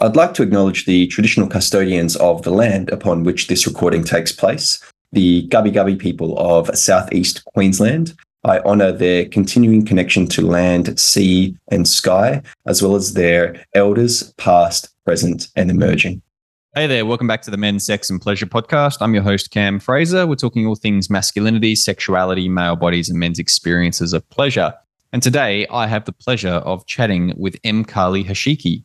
I'd like to acknowledge the traditional custodians of the land upon which this recording takes place, the Gubbi Gubbi people of southeast Queensland. I honour their continuing connection to land, sea and sky, as well as their elders, past, present and emerging. Hey there, welcome back to the Men's Sex and Pleasure podcast. I'm your host, Cam Fraser. We're talking all things masculinity, sexuality, male bodies and men's experiences of pleasure. And today I have the pleasure of chatting with Mkali-Hashiki.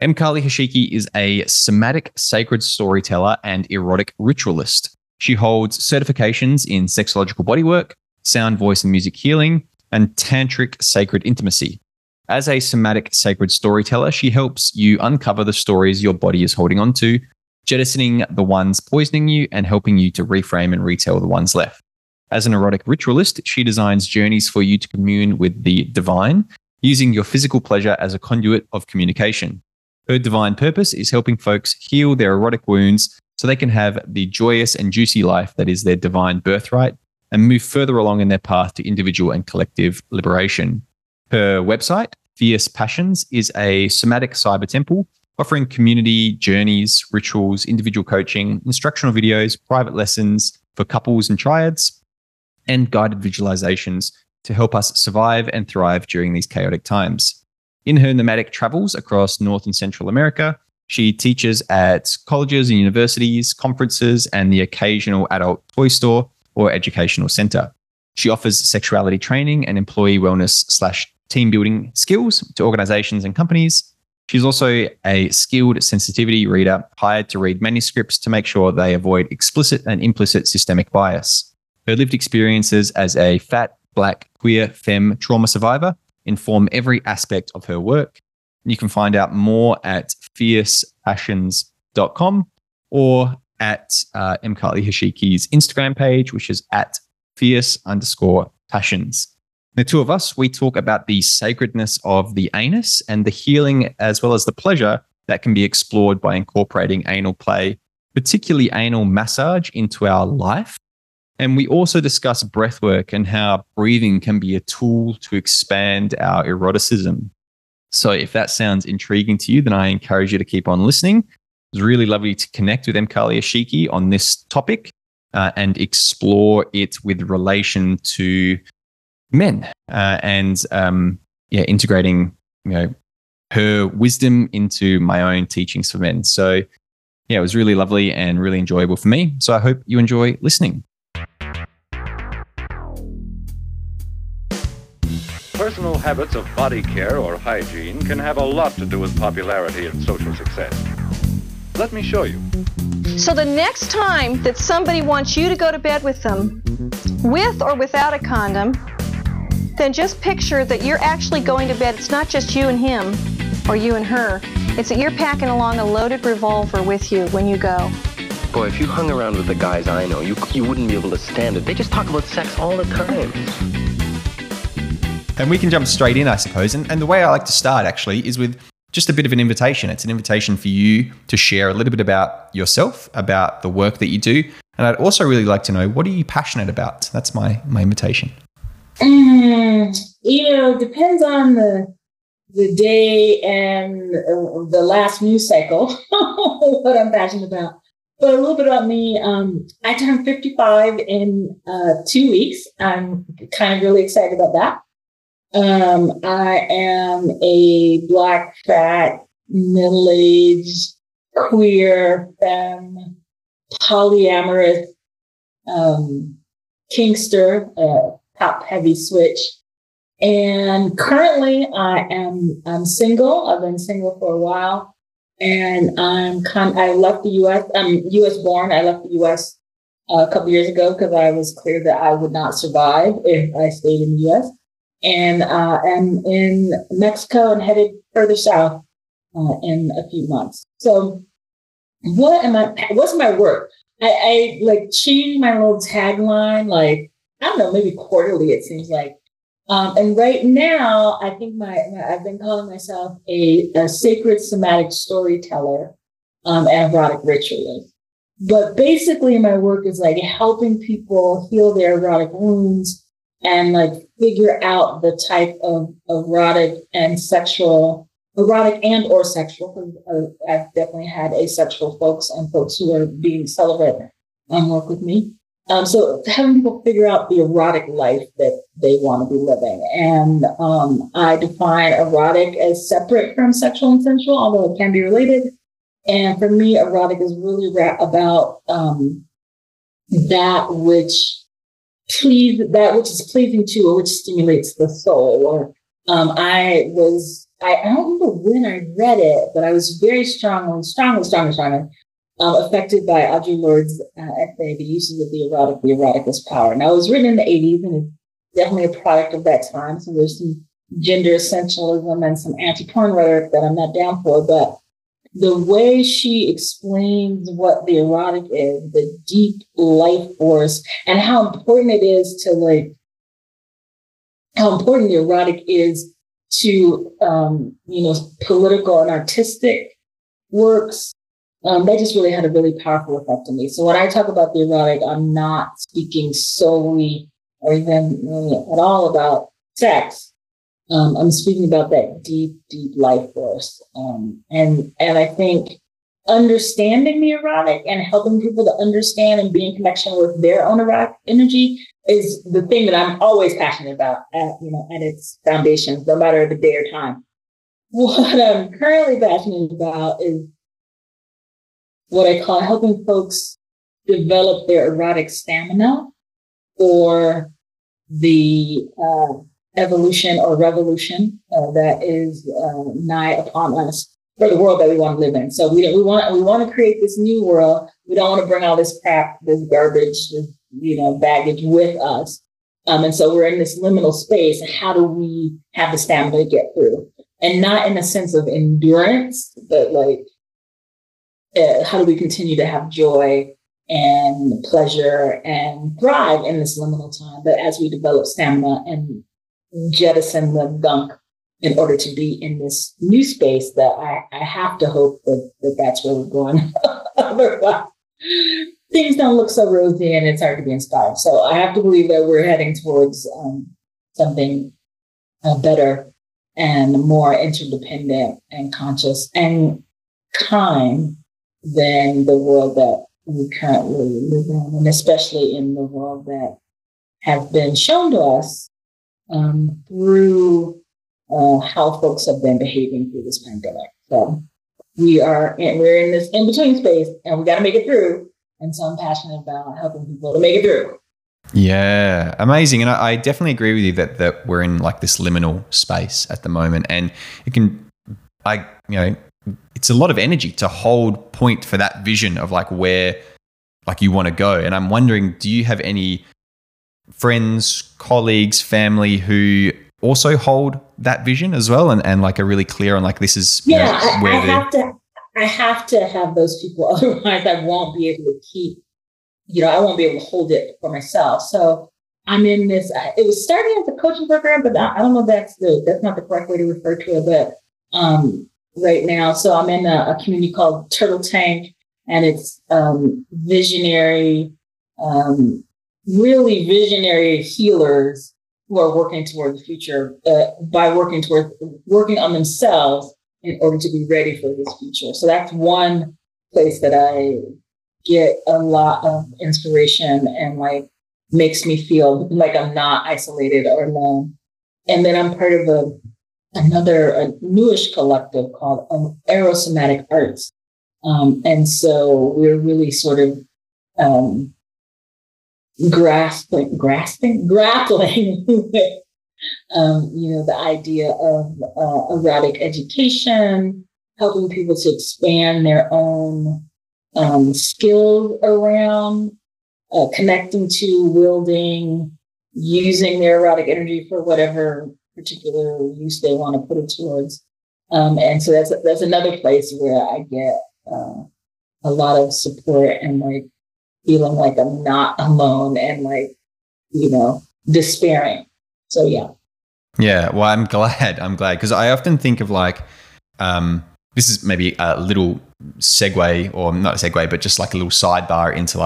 Mkali-Hashiki is a somatic sacred storyteller and erotic ritualist. She holds certifications in sexological bodywork, sound, voice and music healing, and tantric sacred intimacy. As a somatic sacred storyteller, she helps you uncover the stories your body is holding on to, jettisoning the ones poisoning you and helping you to reframe and retell the ones left. As an erotic ritualist, she designs journeys for you to commune with the divine, using your physical pleasure as a conduit of communication. Her divine purpose is helping folks heal their erotic wounds so they can have the joyous and juicy life that is their divine birthright and move further along in their path to individual and collective liberation. Her website, Fierce Passions, is a somatic cyber temple offering community, journeys, rituals, individual coaching, instructional videos, private lessons for couples and triads, and guided visualizations to help us survive and thrive during these chaotic times. In her nomadic travels across North and Central America, she teaches at colleges and universities, conferences, and the occasional adult toy store or educational center. She offers sexuality training and employee wellness/team building skills to organizations and companies. She's also a skilled sensitivity reader hired to read manuscripts to make sure they avoid explicit and implicit systemic bias. Her lived experiences as a fat, black, queer, femme trauma survivor inform every aspect of her work. You can find out more at FiercePassions.com or at Mkali-Hashiki's Instagram page, which is at Fierce_Passions. The two of us, we talk about the sacredness of the anus and the healing as well as the pleasure that can be explored by incorporating anal play, particularly anal massage, into our life. And we also discuss breathwork and how breathing can be a tool to expand our eroticism. So if that sounds intriguing to you, then I encourage you to keep on listening. It's really lovely to connect with Mkali-Hashiki on this topic and explore it with relation to men and integrating, you know, her wisdom into my own teachings for men. So yeah, it was really lovely and really enjoyable for me. So I hope you enjoy listening. Personal habits of body care or hygiene can have a lot to do with popularity and social success. Let me show you. So the next time that somebody wants you to go to bed with them, with or without a condom, then just picture that you're actually going to bed. It's not just you and him or you and her. It's that you're packing along a loaded revolver with you when you go. Boy, if you hung around with the guys I know, you wouldn't be able to stand it. They just talk about sex all the time. And we can jump straight in, I suppose. And the way I like to start, actually, is with just a bit of an invitation. It's an invitation for you to share a little bit about yourself, about the work that you do. And I'd also really like to know, what are you passionate about? That's my invitation. Depends on the day and the last news cycle, what I'm passionate about. But a little bit about me. I turned 55 in 2 weeks. I'm kind of really excited about that. I am a black, fat, middle-aged, queer, femme, polyamorous, kinkster, top-heavy switch. And currently I'm single. I've been single for a while. And I left the U.S. I'm U.S. born. I left the U.S. A couple years ago because I was clear that I would not survive if I stayed in the U.S. And I'm in Mexico and headed further south in a few months. So what's my work? I like changed my little tagline, like, I don't know, maybe quarterly, it seems like. And right now, I think I've been calling myself a sacred somatic storyteller and erotic ritualist. But basically my work is like helping people heal their erotic wounds and like figure out the type of erotic and sexual erotic and or sexual. I've definitely had asexual folks and folks who are being celibate work with me. So having people figure out the erotic life that they want to be living. And I define erotic as separate from sexual and sensual, although it can be related. And for me, erotic is really about that which is pleasing to or which stimulates the soul. Or I don't remember when I read it, but I was very strongly affected by Audre Lorde's essay, The Uses of the Erotic is Power. Now, it was written in the 80s, and it's definitely a product of that time. So there's some gender essentialism and some anti-porn rhetoric that I'm not down for, but the way she explains what the erotic is, the deep life force, and how important the erotic is to, political and artistic works, they just really had a really powerful effect on me. So when I talk about the erotic, I'm not speaking solely or even really at all about sex. I'm speaking about that deep, deep life force. And I think understanding the erotic and helping people to understand and be in connection with their own erotic energy is the thing that I'm always passionate about at its foundations, no matter the day or time. What I'm currently passionate about is what I call helping folks develop their erotic stamina or the evolution or revolution that is nigh upon us for the world that we want to live in. So we want to create this new world. We don't want to bring all this crap, this garbage, this baggage with us. And so we're in this liminal space. How do we have the stamina to get through? And not in a sense of endurance, but how do we continue to have joy and pleasure and thrive in this liminal time? But as we develop stamina and jettison the gunk in order to be in this new space that I have to hope that that's where we're going. Otherwise, things don't look so rosy and it's hard to be inspired. So I have to believe that we're heading towards something better and more interdependent and conscious and kind than the world that we currently live in, and especially in the world that has been shown to us through how folks have been behaving through this pandemic. So we're in this in-between space and we got to make it through. And so I'm passionate about helping people to make it through. Yeah, amazing. And I definitely agree with you that we're in this liminal space at the moment. And it can, it's a lot of energy to hold point for that vision of where you want to go. And I'm wondering, do you have any friends, colleagues, family who also hold that vision as well, and are really clear on this is where I have to have those people, otherwise I won't be able to keep, I won't be able to hold it for myself. So I'm in this. It was starting as a coaching program, but I don't know if that's not the correct way to refer to it. But right now, so I'm in a community called Turtle Tank, and it's visionary. Really visionary healers who are working toward the future by working on themselves in order to be ready for this future. So that's one place that I get a lot of inspiration and makes me feel like I'm not isolated or alone. And then I'm part of a newish collective called Aerosomatic Arts. And so we're really sort of grappling with, the idea of erotic education, helping people to expand their own skills around connecting to, wielding, using their erotic energy for whatever particular use they want to put it towards. And so that's another place where I get a lot of support and feeling like I'm not alone and despairing. So yeah. Well, I'm glad because I often think of this is maybe a little segue, or not a segue, but just a little sidebar into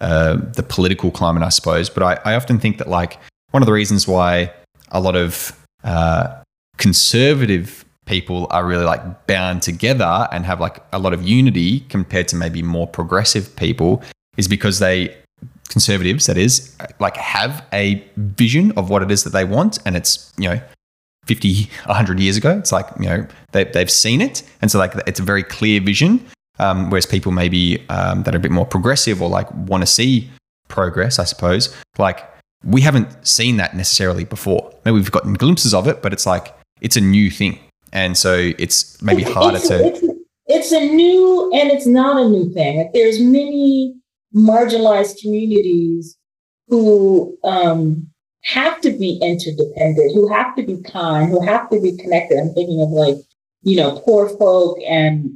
the political climate, I suppose. But I often think that one of the reasons why a lot of conservative people are really like bound together and have like a lot of unity compared to maybe more progressive people is because they, conservatives that is, like have a vision of what it is that they want, and it's, you know, 50, 100 years ago, it's like, you know, they've seen it, and so like it's a very clear vision, whereas people maybe that are a bit more progressive or like want to see progress, I suppose, like we haven't seen that necessarily before. Maybe we've gotten glimpses of it, but it's like it's a new thing. And so it's maybe harder to... It's a new and it's not a new thing. Like, there's many marginalized communities who have to be interdependent, who have to be kind, who have to be connected. I'm thinking of like, you know, poor folk and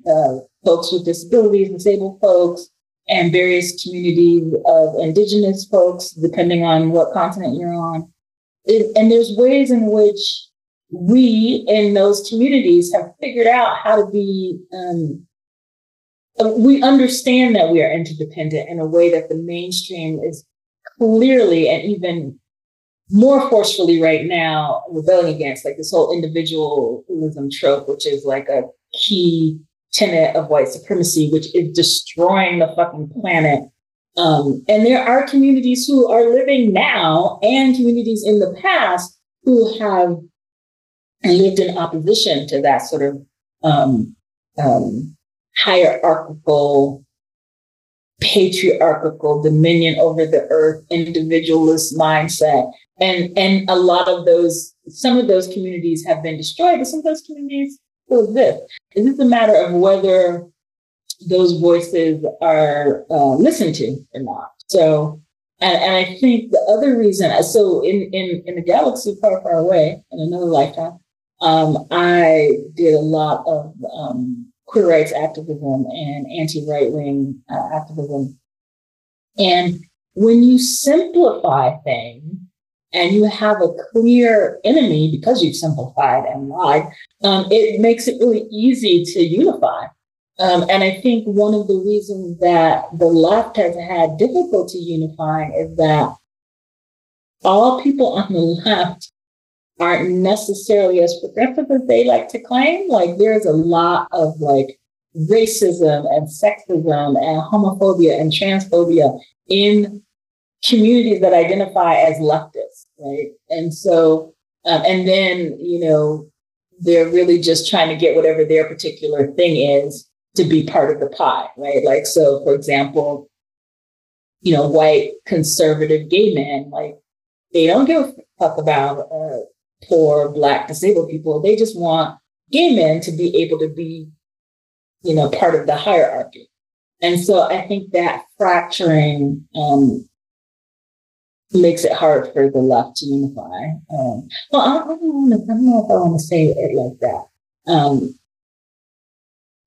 folks with disabilities, disabled folks, and various communities of indigenous folks, depending on what continent you're on. And there's ways in which we in those communities have figured out how to be, we understand that we are interdependent in a way that the mainstream is clearly and even more forcefully right now rebelling against, like this whole individualism trope, which is like a key tenet of white supremacy, which is destroying the fucking planet. And there are communities who are living now and communities in the past who have lived in opposition to that sort of hierarchical, patriarchal dominion over the earth, individualist mindset. And a lot of those, some of those communities have been destroyed, but some of those communities still exist. Is this a matter of whether those voices are listened to or not? So, and I think the other reason, so in a galaxy far, far away, in another lifetime, I did a lot of queer rights activism and anti-right-wing activism. And when you simplify things and you have a clear enemy because you've simplified and lied, it makes it really easy to unify. And I think one of the reasons that the left has had difficulty unifying is that all people on the left aren't necessarily as progressive as they like to claim. Like there's a lot of like racism and sexism and homophobia and transphobia in communities that identify as leftists, right? And so, and then, you know, they're really just trying to get whatever their particular thing is to be part of the pie, right? Like, so for example, you know, white conservative gay men, like they don't give a fuck about poor Black disabled people. They just want gay men to be able to be, you know, part of the hierarchy. And so I think that fracturing makes it hard for the left to unify. Well, I don't know if I want to say it like that.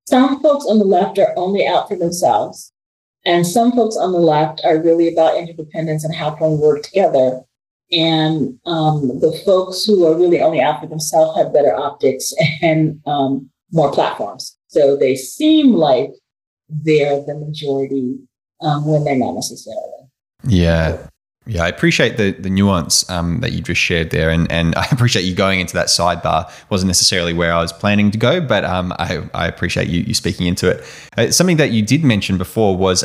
Some folks on the left are only out for themselves, and some folks on the left are really about interdependence and how can we work together. And the folks who are really only out for themselves have better optics and more platforms. So they seem like they're the majority when they're not necessarily. Yeah. Yeah, I appreciate the nuance that you just shared there. And I appreciate you going into that sidebar. Wasn't necessarily where I was planning to go, but I appreciate you speaking into it. Something that you did mention before was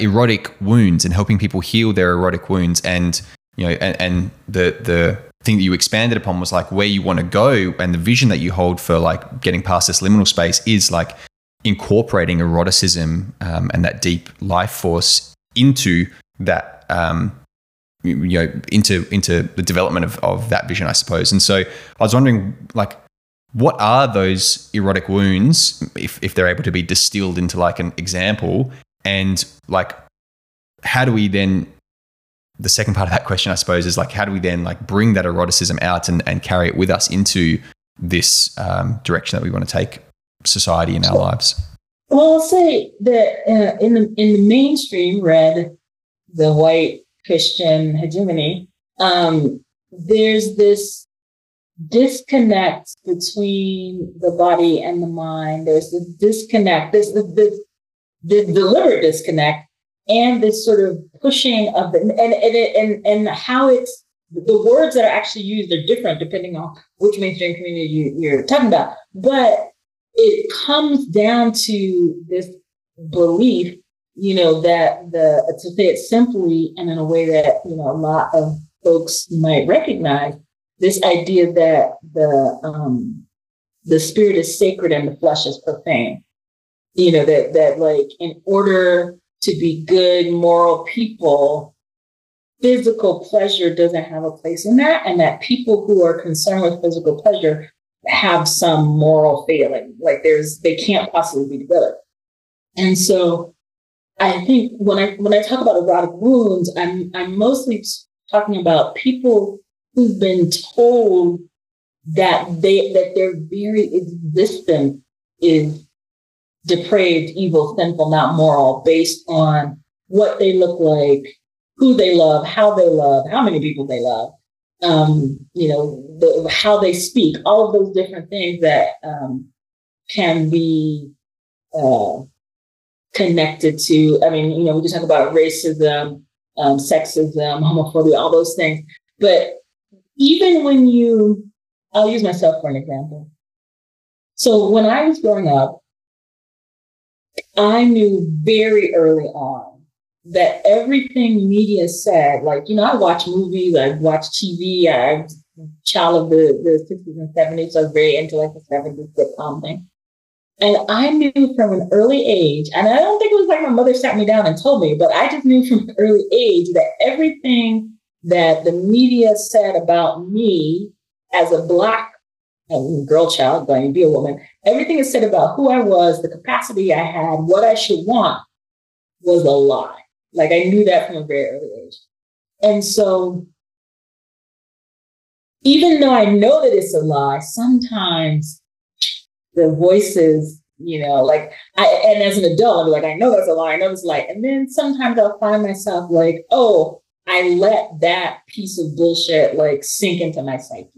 erotic wounds and helping people heal their erotic wounds. And, you know, and the thing that you expanded upon was like where you want to go, and the vision that you hold for like getting past this liminal space is like incorporating eroticism and that deep life force into that, you know, into the development of that vision, I suppose. And so I was wondering, like, what are those erotic wounds, if they're able to be distilled into like an example, and like, how do we then, the second part of that question, I suppose, is like, how do we then like bring that eroticism out and carry it with us into this direction that we want to take society in our lives? Well, I'll say that in the mainstream read, the white Christian hegemony, there's this disconnect between the body and the mind. There's this disconnect, this deliberate disconnect, and this sort of pushing of the, and how it's the words that are actually used are different depending on which mainstream community you're talking about. But it comes down to this belief, you know, that to say it simply and in a way that, you know, a lot of folks might recognize, this idea that the spirit is sacred and the flesh is profane. You know, that like in order to be good, moral people, physical pleasure doesn't have a place in that, and that people who are concerned with physical pleasure have some moral failing. Like they can't possibly be together. And so I think when I talk about erotic wounds, I'm mostly talking about people who've been told that their very existence is depraved, evil, sinful, not moral, based on what they look like, who they love, how many people they love, you know, how they speak, all of those different things that can be connected to, I mean, you know, we just talk about racism, sexism, homophobia, all those things. But even when I'll use myself for an example. So when I was growing up, I knew very early on that everything media said, like, you know, I watch movies, I watch TV, I'm a child of the 60s and 70s, so I was very into like the 70s sitcom thing. And I knew from an early age, and I don't think it was like my mother sat me down and told me, but I just knew from an early age that everything that the media said about me as a Black girl child, going to be a woman, everything is said about who I was, the capacity I had, what I should want, was a lie. Like I knew that from a very early age. And so even though I know that it's a lie, sometimes the voices, you know, like and as an adult, I'm like, I know that's a lie, I know it's a lie. And then sometimes I'll find myself like, oh, I let that piece of bullshit like sink into my psyche.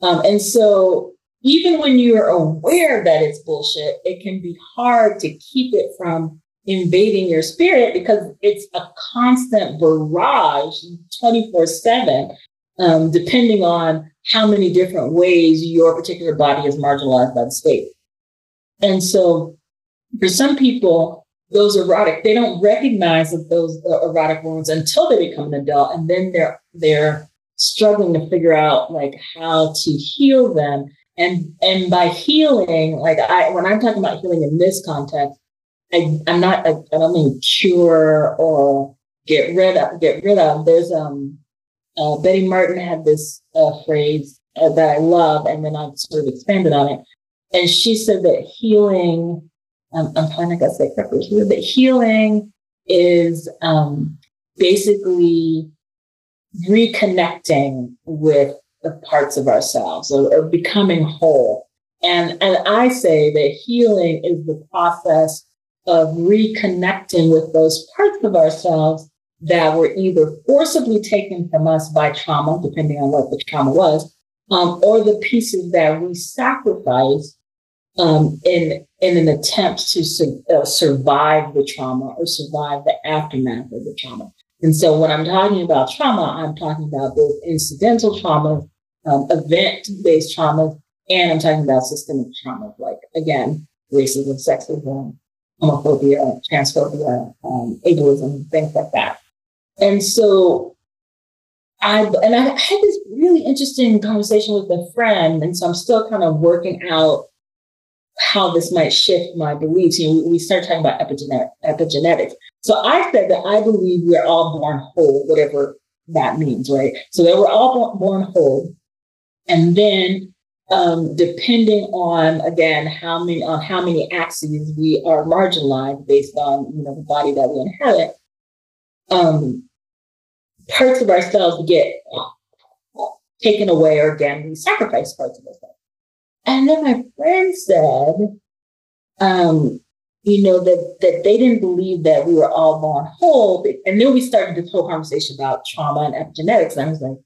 And so even when you're aware that it's bullshit, it can be hard to keep it from invading your spirit because it's a constant barrage 24/7, depending on how many different ways your particular body is marginalized by the state. And so for some people, they don't recognize that those erotic wounds until they become an adult, and then they're struggling to figure out like how to heal them. And by healing, like when I'm talking about healing in this context, I don't mean cure or get rid of. There's Betty Martin had this phrase that I love, and then I've sort of expanded on it. And she said that healing, I'm trying to get that correctly. She said that healing is basically reconnecting with the parts of ourselves or becoming whole. And I say that healing is the process of reconnecting with those parts of ourselves that were either forcibly taken from us by trauma, depending on what the trauma was, or the pieces that we sacrificed in an attempt to survive the trauma or survive the aftermath of the trauma. And so when I'm talking about trauma, I'm talking about both incidental traumas, event-based traumas, and I'm talking about systemic trauma, like, again, racism, sexism, homophobia, transphobia, ableism, things like that. And so I had this really interesting conversation with a friend, and so I'm still kind of working out how this might shift my beliefs. You know, we started talking about epigenetics. So I said that I believe we're all born whole, whatever that means, right? So that we're all born whole. And then depending on, again, how many axes we are marginalized based on, you know, the body that we inhabit, parts of ourselves get taken away, or again, we sacrifice parts of ourselves. And then my friend said, you know, that they didn't believe that we were all born whole. And then we started this whole conversation about trauma and epigenetics. And I was like,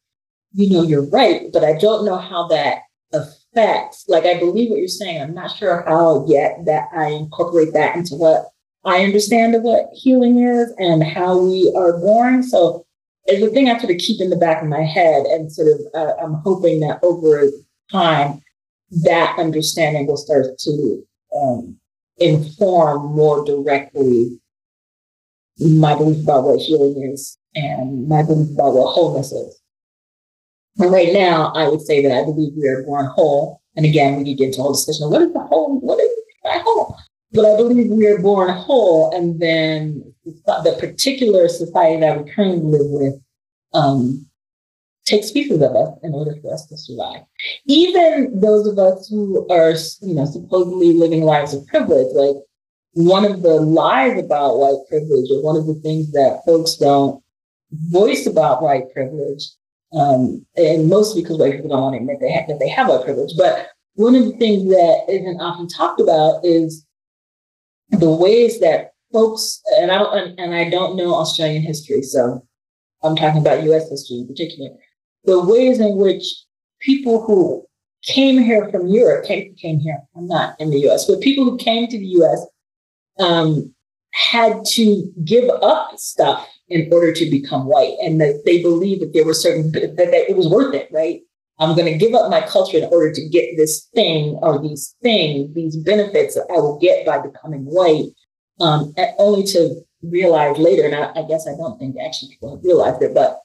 you know, you're right, but I don't know how that affects. Like, I believe what you're saying. I'm not sure how yet that I incorporate that into what I understand of what healing is and how we are born. So It's a thing I sort of keep in the back of my head, and sort of I'm hoping that over time that understanding will start to inform more directly my belief about what healing is and my belief about what wholeness is. And right now, I would say that I believe we are born whole. And again, we could get into a whole discussion of what is the whole? What is my whole? But I believe we are born whole, and then the particular society that we currently live with takes pieces of us in order for us to survive. Even those of us who are, you know, supposedly living lives of privilege, like one of the lies about white privilege, or one of the things that folks don't voice about white privilege, and mostly because white people don't want to admit that they have white privilege, but one of the things that isn't often talked about is the ways that folks, and I don't know Australian history, so I'm talking about U.S. history in particular, the ways in which people who came here from Europe, came here, I'm not in the U.S., but people who came to the U.S. Had to give up stuff in order to become white, and that they believed that there were certain, that it was worth it, right? I'm going to give up my culture in order to get this thing or these things, these benefits that I will get by becoming white, only to realize later, and I guess I don't think actually people have realized it, but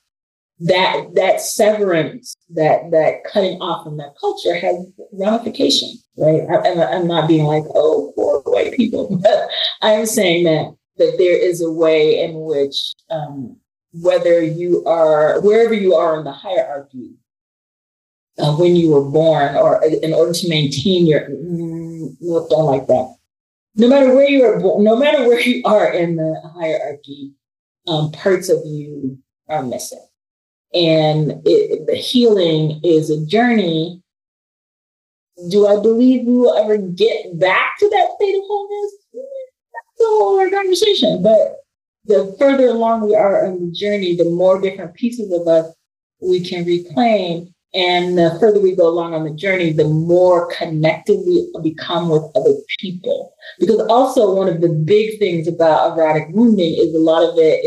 that severance, that cutting off from that culture has ramifications, right? I'm not being like, oh, poor white people, but I'm saying that there is a way in which whether you are, wherever you are in the hierarchy, when you were born, or in order to maintain your, don't like that. No matter where you are in the hierarchy, parts of you are missing, and the healing is a journey. Do I believe we will ever get back to that state of wholeness? That's a whole other conversation. But the further along we are on the journey, the more different pieces of us we can reclaim. And the further we go along on the journey, the more connected we become with other people. Because also one of the big things about erotic wounding is a lot of it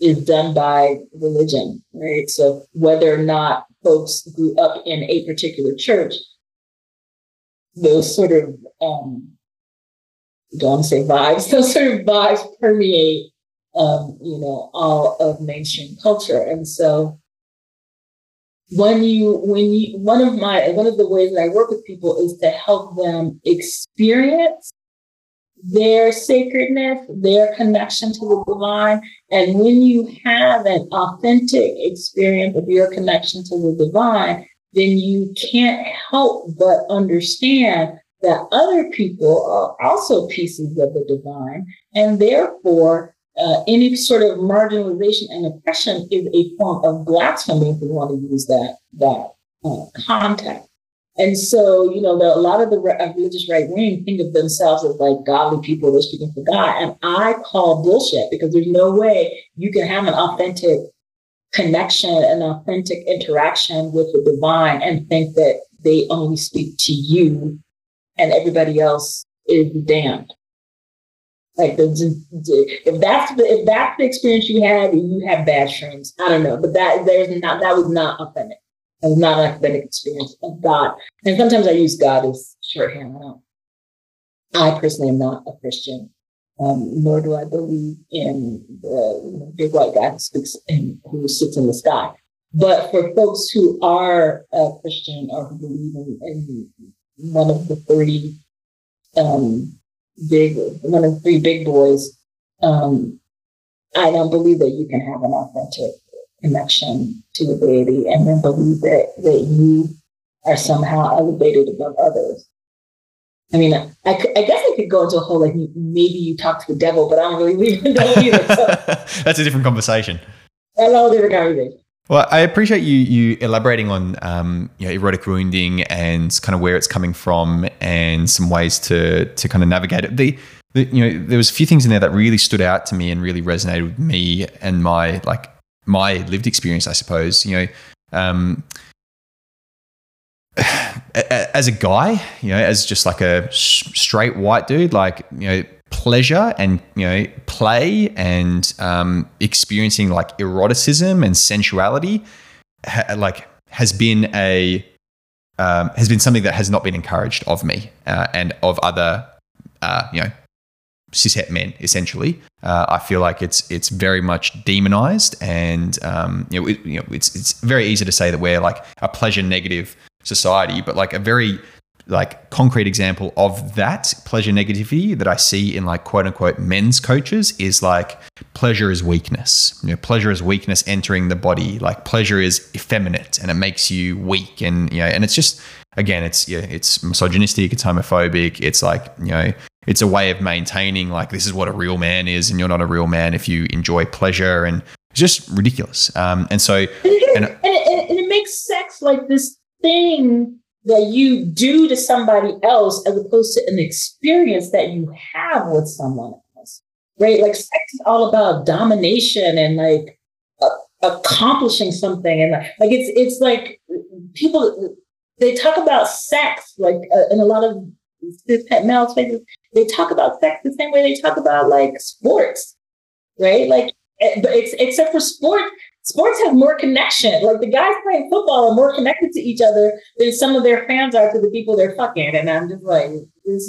is done by religion, right? So whether or not folks grew up in a particular church, those sort of, vibes permeate, all of mainstream culture. And so, one of the ways that I work with people is to help them experience their sacredness, their connection to the divine. And when you have an authentic experience of your connection to the divine, then you can't help but understand that other people are also pieces of the divine, and therefore any sort of marginalization and oppression is a form of blasphemy, if we want to use that context. And so, a lot of the religious right wing think of themselves as like godly people that are speaking for God. And I call bullshit, because there's no way you can have an authentic connection, an authentic interaction with the divine, and think that they only speak to you and everybody else is damned. Like, if that's the experience you had, you have bad friends. I don't know, but that was not authentic. It was not an authentic experience of God. And sometimes I use God as shorthand. I personally am not a Christian, nor do I believe in the big white guy who sits in the sky. But for folks who are Christian, or who believe in one of the 30. One of the three big boys. I don't believe that you can have an authentic connection to the deity and then believe that you are somehow elevated above others. I mean, I guess I could go into a whole, like, maybe you talk to the devil, but I don't really believe in the devil either. So. That's a different conversation. That's a whole different conversation. Well, I appreciate you elaborating on erotic wounding and kind of where it's coming from and some ways to kind of navigate it. There was a few things in there that really stood out to me and really resonated with me and my lived experience, I suppose. As a guy, as just like a straight white dude, like, pleasure and, you know, play and experiencing like eroticism and sensuality has been something that has not been encouraged of me and of other, you know, cishet men, essentially. I feel like it's very much demonized, and it's very easy to say that we're like a pleasure negative society, but like a very like concrete example of that pleasure negativity that I see in like quote unquote men's coaches is like pleasure is weakness. You know, pleasure is weakness entering the body. Like pleasure is effeminate and it makes you weak, and you know, and it's just again, it's misogynistic, it's homophobic, it's like, you know, it's a way of maintaining like this is what a real man is, and you're not a real man if you enjoy pleasure, and it's just ridiculous. And it makes sex like this thing that you do to somebody else as opposed to an experience that you have with someone else, right? Like sex is all about domination and like accomplishing something, and like it's like people, they talk about sex like in a lot of male spaces. They talk about sex the same way they talk about like sports, right? Like, but it's except for sports have more connection. Like the guys playing football are more connected to each other than some of their fans are to the people they're fucking. And I'm just like, this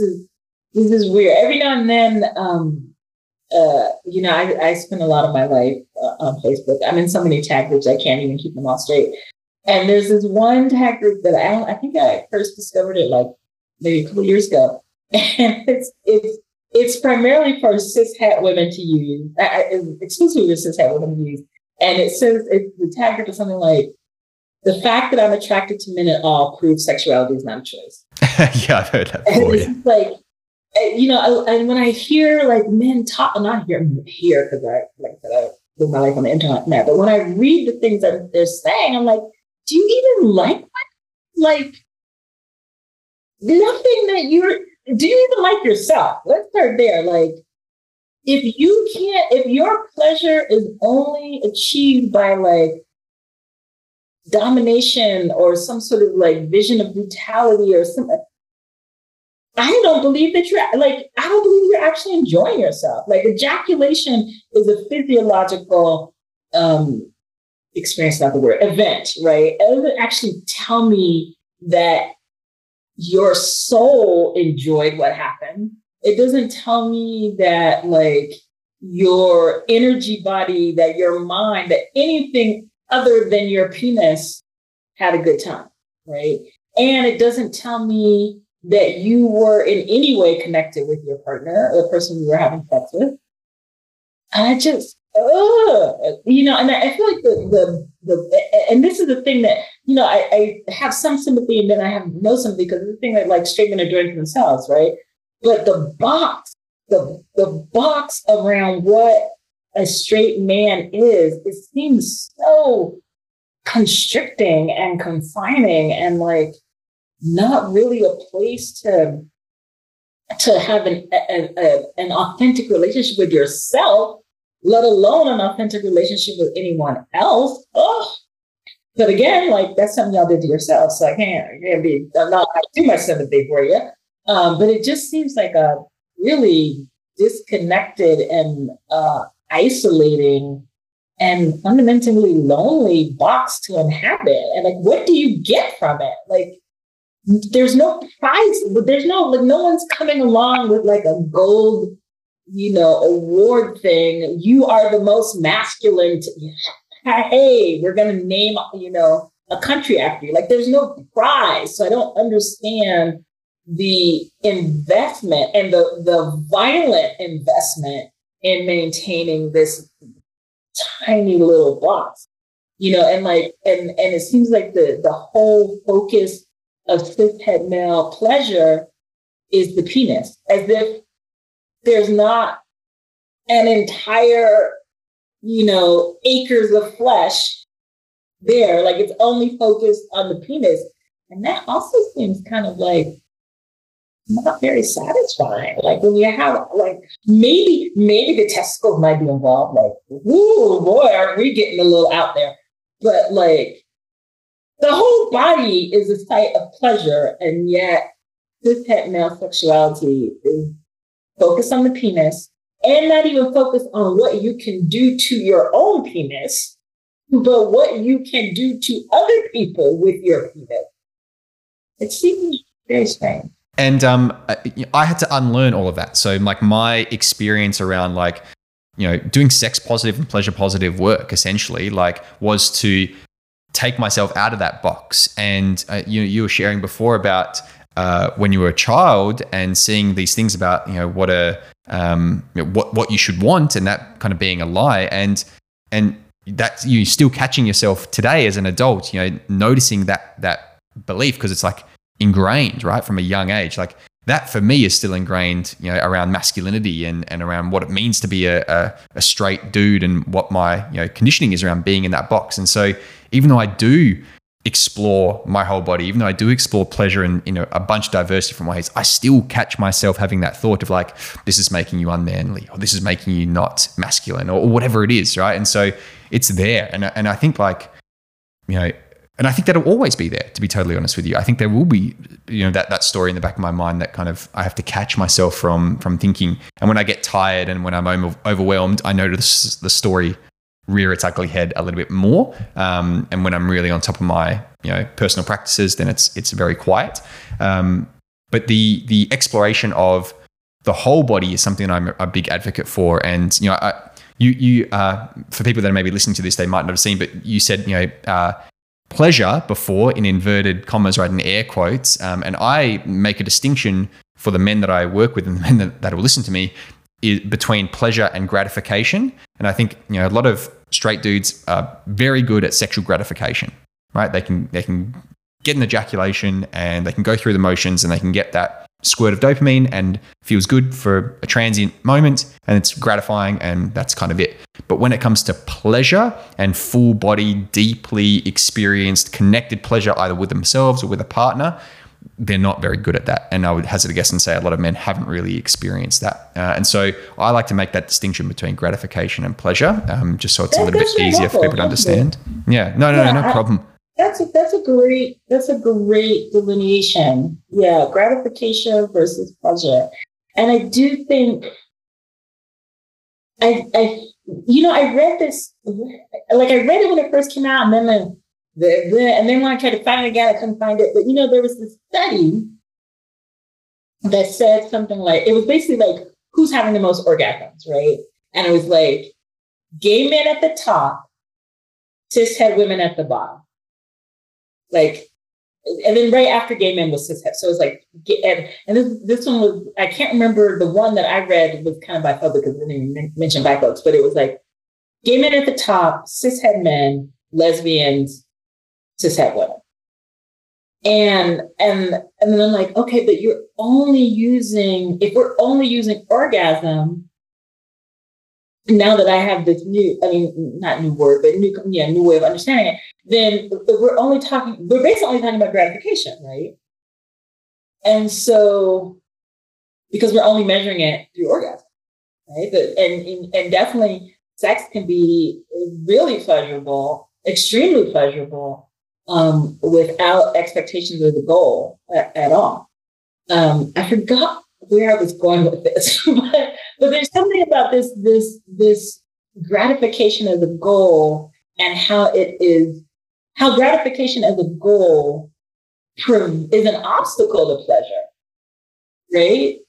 is weird. Every now and then, you know, I spend a lot of my life on Facebook. I'm in so many tag groups, I can't even keep them all straight. And there's this one tag group that I think I first discovered it like maybe a couple years ago. And it's primarily for cishet women to use, exclusively for cishet women to use. And it says, the tag group is something like, the fact that I'm attracted to men at all proves sexuality is not a choice. Yeah, I've heard that before. Yeah. Like, you know, and when I hear like men talk, and I hear because I, like I said, I live my life on the internet now, but when I read the things that they're saying, I'm like, do you even like that? Like, nothing that do you even like yourself? Let's start there. Like, if your pleasure is only achieved by like domination or some sort of like vision of brutality or something, I don't believe that I don't believe you're actually enjoying yourself. Like ejaculation is a physiological experience, not the word, event, right? It doesn't actually tell me that your soul enjoyed what happened. It doesn't tell me that like your energy body, that your mind, that anything other than your penis had a good time, right? And it doesn't tell me that you were in any way connected with your partner or the person you were having sex with. And I just, you know, and I feel like the and this is the thing that, you know, I have some sympathy and then I have no sympathy because it's the thing that like straight men are doing for themselves, right? But the box around what a straight man is, it seems so constricting and confining and like not really a place to have an authentic relationship with yourself, let alone an authentic relationship with anyone else. Oh. But again, like that's something y'all did to yourself. So I'm not too much sympathy for you. But it just seems like a really disconnected and isolating and fundamentally lonely box to inhabit. And like, what do you get from it? Like, there's no prize, but there's no, like, no one's coming along with like a gold, you know, award thing. You are the most masculine. Hey, we're going to name, you know, a country after you. Like, there's no prize. So I don't understand the investment and the violent investment in maintaining this tiny little box, you know, and like, and it seems like the whole focus of cishet male pleasure is the penis, as if there's not an entire, you know, acres of flesh there. Like it's only focused on the penis. And that also seems kind of like not very satisfying. Like when you have like maybe the testicles might be involved. Like, ooh boy, are we getting a little out there? But like the whole body is a site of pleasure, and yet cishet male sexuality is focus on the penis, and not even focus on what you can do to your own penis, but what you can do to other people with your penis. It seems very strange. And I had to unlearn all of that. So like my experience around like, you know, doing sex positive and pleasure positive work essentially like was to take myself out of that box. And you were sharing before about when you were a child and seeing these things about, you know, what a what you should want and that kind of being a lie. And that's you still catching yourself today as an adult, you know, noticing that belief, because it's like ingrained right from a young age. Like that for me is still ingrained, you know, around masculinity and around what it means to be a straight dude and what my, you know, conditioning is around being in that box. And so even though I do explore my whole body, even though I do explore pleasure and, you know, a bunch of diversity from ways, I still catch myself having that thought of like, this is making you unmanly, or this is making you not masculine, or whatever it is, right? And so it's there. And I think like, you know, and I think that'll always be there, to be totally honest with you. I think there will be, you know, that story in the back of my mind that kind of I have to catch myself from thinking. And when I get tired and when I'm overwhelmed, I notice the story rear its ugly head a little bit more. And when I'm really on top of my, you know, personal practices, then it's very quiet. But the exploration of the whole body is something I'm a big advocate for. And, you know, you for people that are maybe listening to this, they might not have seen, but you said, you know, pleasure before in inverted commas, right, in air quotes. And I make a distinction for the men that I work with and the men that will listen to me is between pleasure and gratification. And I think, you know, a lot of straight dudes are very good at sexual gratification, right? They can get an ejaculation and they can go through the motions and they can get that squirt of dopamine and feels good for a transient moment and it's gratifying and that's kind of it. But when it comes to pleasure and full body, deeply experienced, connected pleasure, either with themselves or with a partner, they're not very good at that. And I would hazard a guess and say a lot of men haven't really experienced that. And so I like to make that distinction between gratification and pleasure, just so it's a little bit easier for people to understand. Yeah, no problem. That's a great delineation. Yeah, gratification versus pleasure. And I do think I read it when it first came out, and then when I tried to find it again, I couldn't find it. But you know, there was this study that said something like, it was basically like, who's having the most orgasms, right? And it was like gay men at the top, cishet women at the bottom. Like, and then right after gay men was cishet. So it was like, and this one was, I can't remember, the one that I read was kind of by folk because they didn't even mention by folks, but it was like gay men at the top, cishet men, lesbians, cishet women. And then I'm like, okay, but if we're only using orgasm, now that I have this new way of understanding it, then we're basically talking about gratification, right? And so, because we're only measuring it through orgasm, right? But, and definitely sex can be really pleasurable, extremely pleasurable, without expectations of the goal at all. I forgot where I was going with this, but there's something about this gratification as a goal and how gratification as a goal is an obstacle to pleasure, right?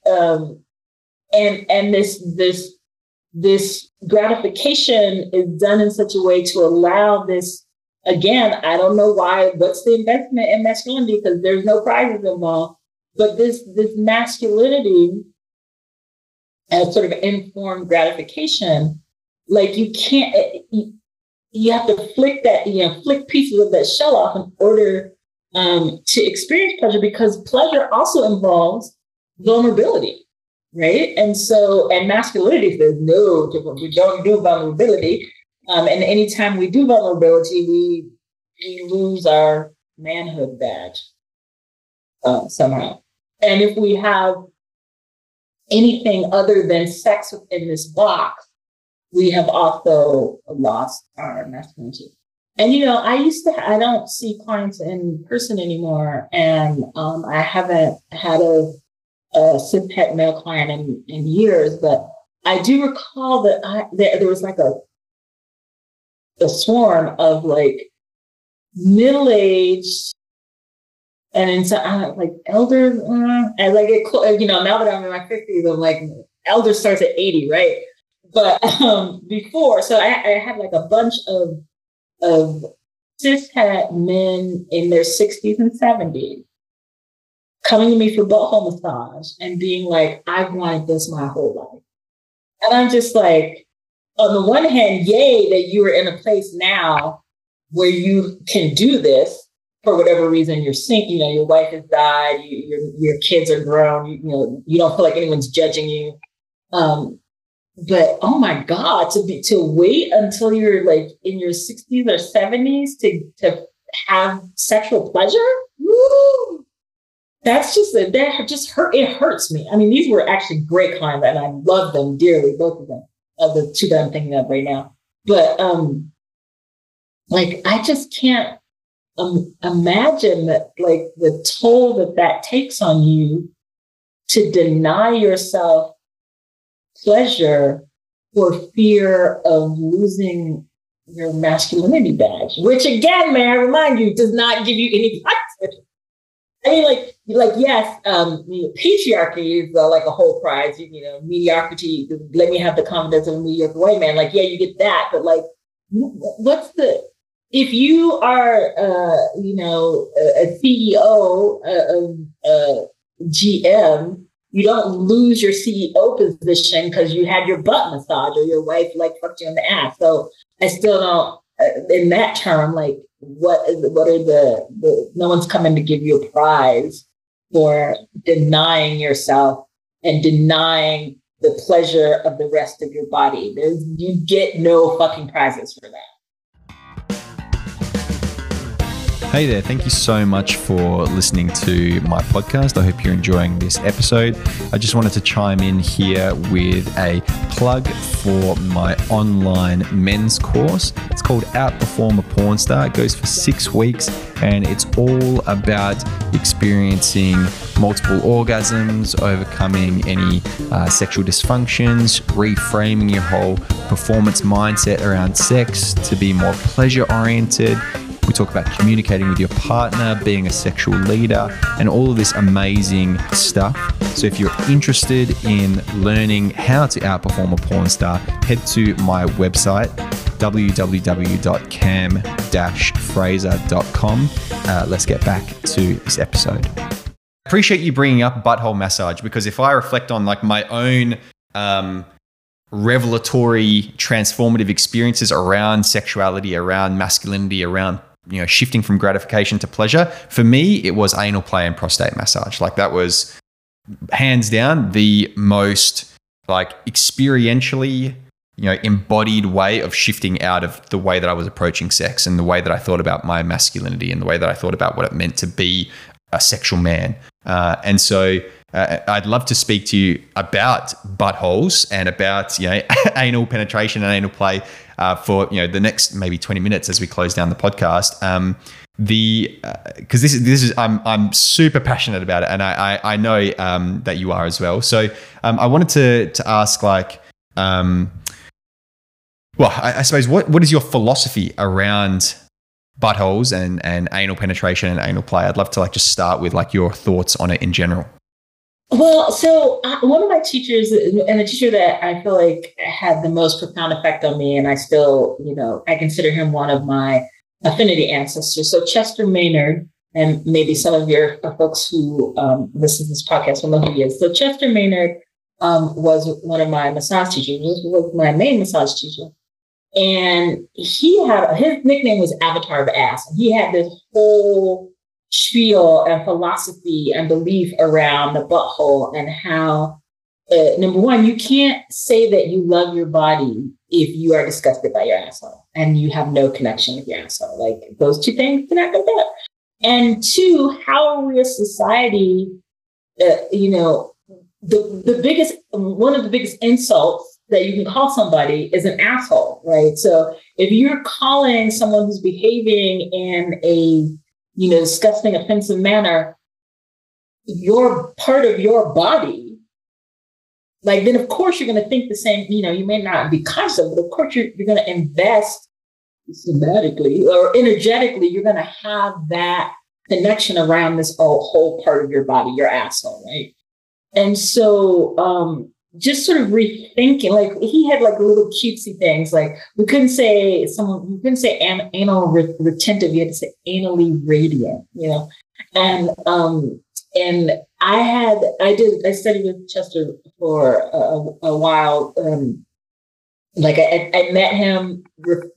And this gratification is done in such a way to allow this. Again, I don't know why. What's the investment in masculinity? Because there's no prizes involved. But this masculinity as sort of informed gratification, like you can't. You have to flick pieces of that shell off in order to experience pleasure, because pleasure also involves vulnerability, right? And so, and masculinity says no, we don't do vulnerability. And anytime we do vulnerability, we lose our manhood badge somehow. And if we have anything other than sex within this box, we have also lost our masculinity. And, you know, I don't see clients in person anymore. And I haven't had a a cis-het male client in years, but I do recall that there was like a swarm of like middle-aged and so like elders, and like it, you know, now that I'm in my 50s, I'm like elder starts at 80, right? But before, so I had like a bunch of cis-het men in their 60s and 70s coming to me for butthole massage and being like, I've wanted this my whole life. And I'm just like, on the one hand, yay, that you are in a place now where you can do this for whatever reason you're single, you know, your wife has died, your kids are grown, you know, you don't feel like anyone's judging you. But oh my God, to wait until you're like in your 60s or 70s to have sexual pleasure? Woo! That just hurt. It hurts me. I mean, these were actually great clients and I love them dearly, both of them, of the two that I'm thinking of right now. But like, I just can't imagine that, like, the toll that takes on you to deny yourself pleasure for fear of losing your masculinity badge, which again, may I remind you, does not give you any pleasure. I mean, like yes, you know, patriarchy is like a whole prize. You know, mediocrity. Let me have the confidence of a mediocre white man. Like, yeah, you get that, but like, what's the? If you are, you know, a CEO of GM, you don't lose your CEO position because you had your butt massage or your wife like fucked you in the ass. So I still don't. In that term, like, what are the no one's coming to give you a prize for denying yourself and denying the pleasure of the rest of your body. You get no fucking prizes for that. Hey there, thank you so much for listening to my podcast. I hope you're enjoying this episode. I just wanted to chime in here with a plug for my online men's course. It's called Outperform a Porn Star. It goes for 6 weeks and it's all about experiencing multiple orgasms, overcoming any sexual dysfunctions, reframing your whole performance mindset around sex to be more pleasure oriented. We talk about communicating with your partner, being a sexual leader, and all of this amazing stuff. So if you're interested in learning how to outperform a porn star, head to my website, www.cam-fraser.com. Let's get back to this episode. Appreciate you bringing up butthole massage, because if I reflect on like my own revelatory transformative experiences around sexuality, around masculinity, around, you know, shifting from gratification to pleasure, for me, it was anal play and prostate massage. Like, that was hands down the most like experientially, you know, embodied way of shifting out of the way that I was approaching sex and the way that I thought about my masculinity and the way that I thought about what it meant to be a sexual man. And so I'd love to speak to you about buttholes and about, you know, anal penetration and anal play for, you know, the next maybe 20 minutes as we close down the podcast. Because this is I'm super passionate about it, and I know that you are as well. So I wanted to ask, like, well, I suppose what is your philosophy around buttholes and anal penetration and anal play? I'd love to like just start with like your thoughts on it in general. Well, so one of my teachers, and the teacher that I feel like had the most profound effect on me, and I still, you know, I consider him one of my affinity ancestors. So Chester Mainard, and maybe some of your folks who listen to this podcast will know who he is. So Chester Mainard was one of my massage teachers, was my main massage teacher. And he had, his nickname was Avatar of Ass. And he had this whole spiel and philosophy and belief around the butthole and how, number one, you can't say that you love your body if you are disgusted by your asshole and you have no connection with your asshole. Like, those two things do not go together. And two, how are we a society, you know, one of the biggest insults that you can call somebody is an asshole, right? So if you're calling someone who's behaving in a, you know, disgusting, offensive manner, your part of your body, like, then of course you're going to think the same, you know, you may not be conscious, but of course you're going to invest somatically or energetically. You're going to have that connection around this whole part of your body, your asshole, right? And so, just sort of rethinking, like he had like little cutesy things. Like we couldn't say anal retentive. You had to say anally radiant, you know? And I studied with Chester for a while. Like I met him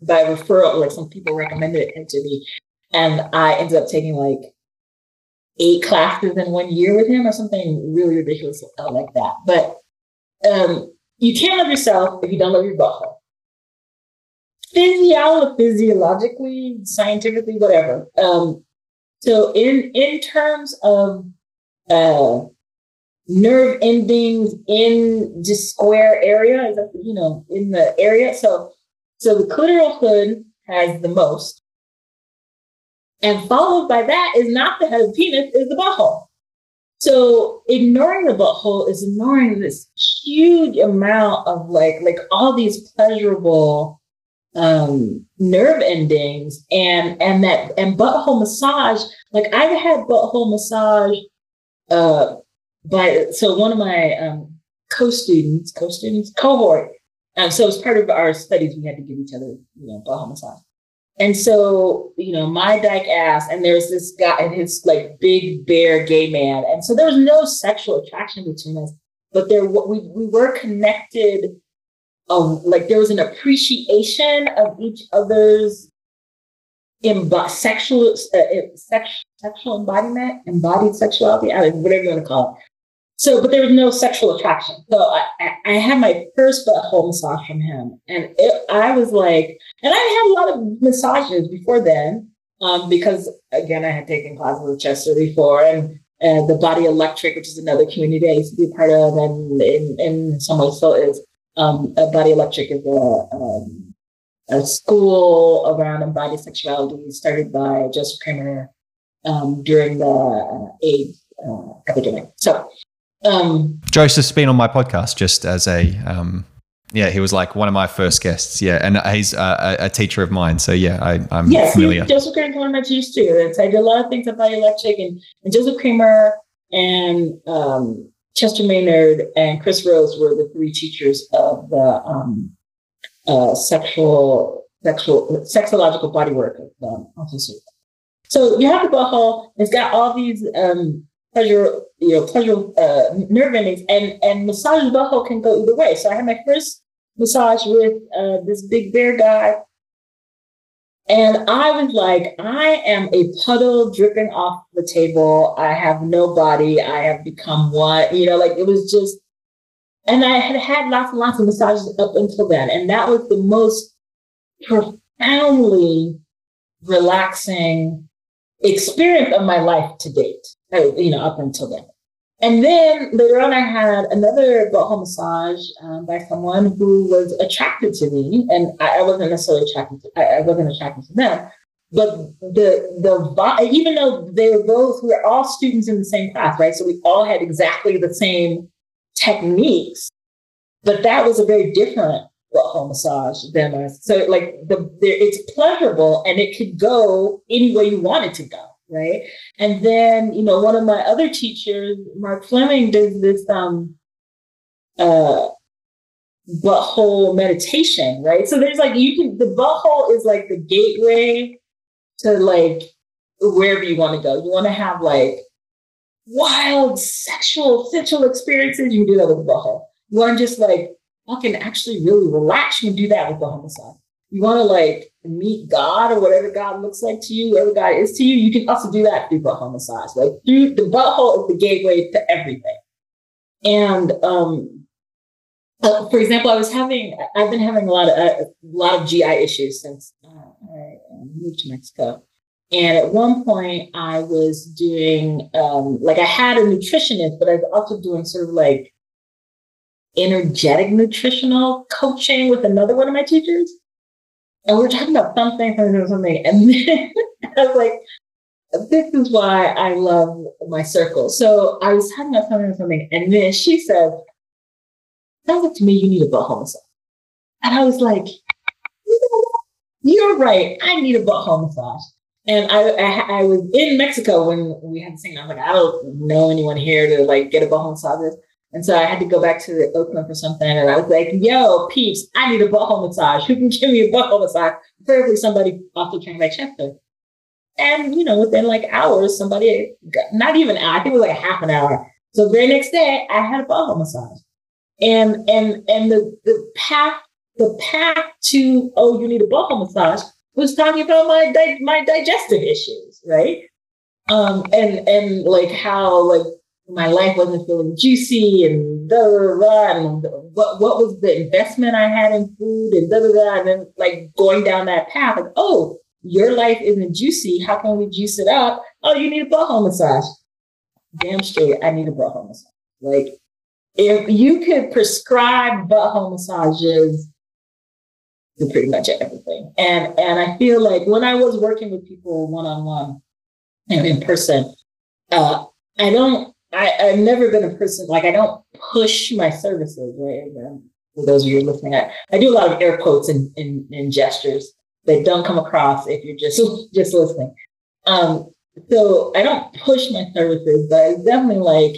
by referral, like some people recommended him to me. And I ended up taking like 8 classes in 1 year with him or something really ridiculous like that. But you can't love yourself if you don't love your butthole. Physiologically, scientifically, whatever. So in terms of nerve endings in just square area, you know, in the area. So the clitoral hood has the most. And followed by that is not the head of the penis, is the butthole. So ignoring the butthole is ignoring this huge amount of like all these pleasurable nerve endings and butthole massage. Like I've had butthole massage so one of my cohort. So as part of our studies, we had to give each other, you know, butthole massage. And so, you know, my dyke ass, and there's this guy and his like big bear gay man. And so there was no sexual attraction between us, but we were connected. Like there was an appreciation of each other's sexual embodiment, embodied sexuality, whatever you want to call it. So, but there was no sexual attraction. So I had my first butthole massage from him. And I was like, and I had a lot of massages before then, because again, I had taken classes with Chester before and the Body Electric, which is another community I used to be part of. And in some ways still is, Body Electric is a school around embodied sexuality started by Joseph Kramer during the AIDS epidemic. So, Joseph's been on my podcast just as a he was like one of my first guests, and he's a teacher of mine, so I'm familiar. Joseph Kramer was my teacher too, so I did a lot of things about electric and Joseph Kramer and Chester Mainard and Chris Rose were the 3 teachers of the sexological bodywork of officers. So you have the butthole, it's got all these pleasure, nerve endings, and massage the butthole can go either way. So I had my first massage with this big bear guy, and I was like, I am a puddle dripping off the table. I have no body. I have become one. You know, like it was just. And I had had lots and lots of massages up until then, and that was the most profoundly relaxing experience of my life to date. Up until then. And then later on, I had another butthole massage by someone who was attracted to me, and I wasn't necessarily attracted. I wasn't attracted to them, but the even though they were both, we were all students in the same class, right? So we all had exactly the same techniques, but that was a very different butthole massage than us. So like it's pleasurable, and it could go any way you want it to go. Right. And then, you know, one of my other teachers, Mark Fleming, does this butthole meditation. Right. So there's like the butthole is like the gateway to like wherever you want to go. You want to have like wild sexual experiences. You can do that with the butthole. You want to just like fucking actually really relax. You can do that with butthole massage. You want to like meet God or whatever God looks like to you, whatever God is to you. You can also do that through butthole massage. Like through the butthole is the gateway to everything. And for example, I've been having a lot of GI issues since I moved to Mexico. And at one point, I was doing I had a nutritionist, but I was also doing sort of like energetic nutritional coaching with another one of my teachers. And we were talking about something. And then I was like, this is why I love my circle. So I was talking about something or something, and then she said, sounds like to me you need a butt homicide. And I was like, you're right. I need a butt homicide. And I was in Mexico when we had to sing. I was like, I don't know anyone here to like get a butt homicide. And so I had to go back to Oakland for something. And I was like, yo, peeps, I need a butthole massage. Who can give me a butthole massage? Preferably somebody off the train like Chester. And, you know, within like hours, somebody, not even an hour, I think it was like half an hour. So the very next day, I had a butthole massage. And the path to, oh, you need a butthole massage was talking about my digestive issues, right? And like how, like, my life wasn't feeling juicy and blah, blah, blah, and what was the investment I had in food and blah, blah, blah. And then like going down that path, like, oh, your life isn't juicy. How can we juice it up? Oh, you need a butthole massage. Damn straight, I need a butthole massage. Like if you could prescribe butthole massages to pretty much everything. And I feel like when I was working with people one-on-one and in person, I've never been a person, like, I don't push my services, right? For those of you listening, I do a lot of air quotes and gestures that don't come across if you're just listening. So I don't push my services, but it's definitely like,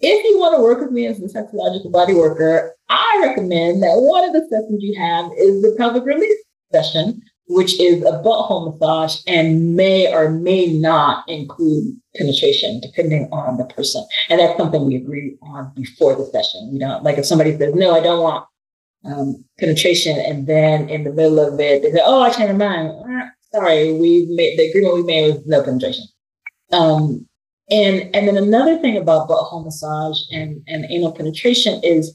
if you want to work with me as a sexological body worker, I recommend that one of the sessions you have is the pelvic release session, which is a butthole massage and may or may not include penetration, depending on the person. And that's something we agree on before the session. You know, like if somebody says, no, I don't want penetration. And then in the middle of it, they say, oh, I changed my mind. Sorry, the agreement we made was no penetration. And then another thing about butthole massage and anal penetration is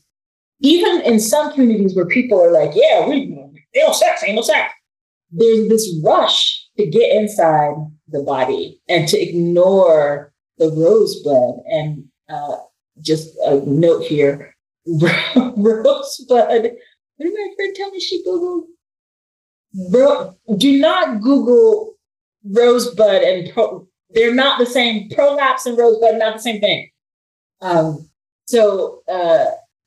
even in some communities where people are like, yeah, anal sex. There's this rush to get inside the body and to ignore the rosebud. And just a note here, rosebud, what did my friend tell me she Googled? Do not Google rosebud and they're not the same. Prolapse and rosebud are not the same thing.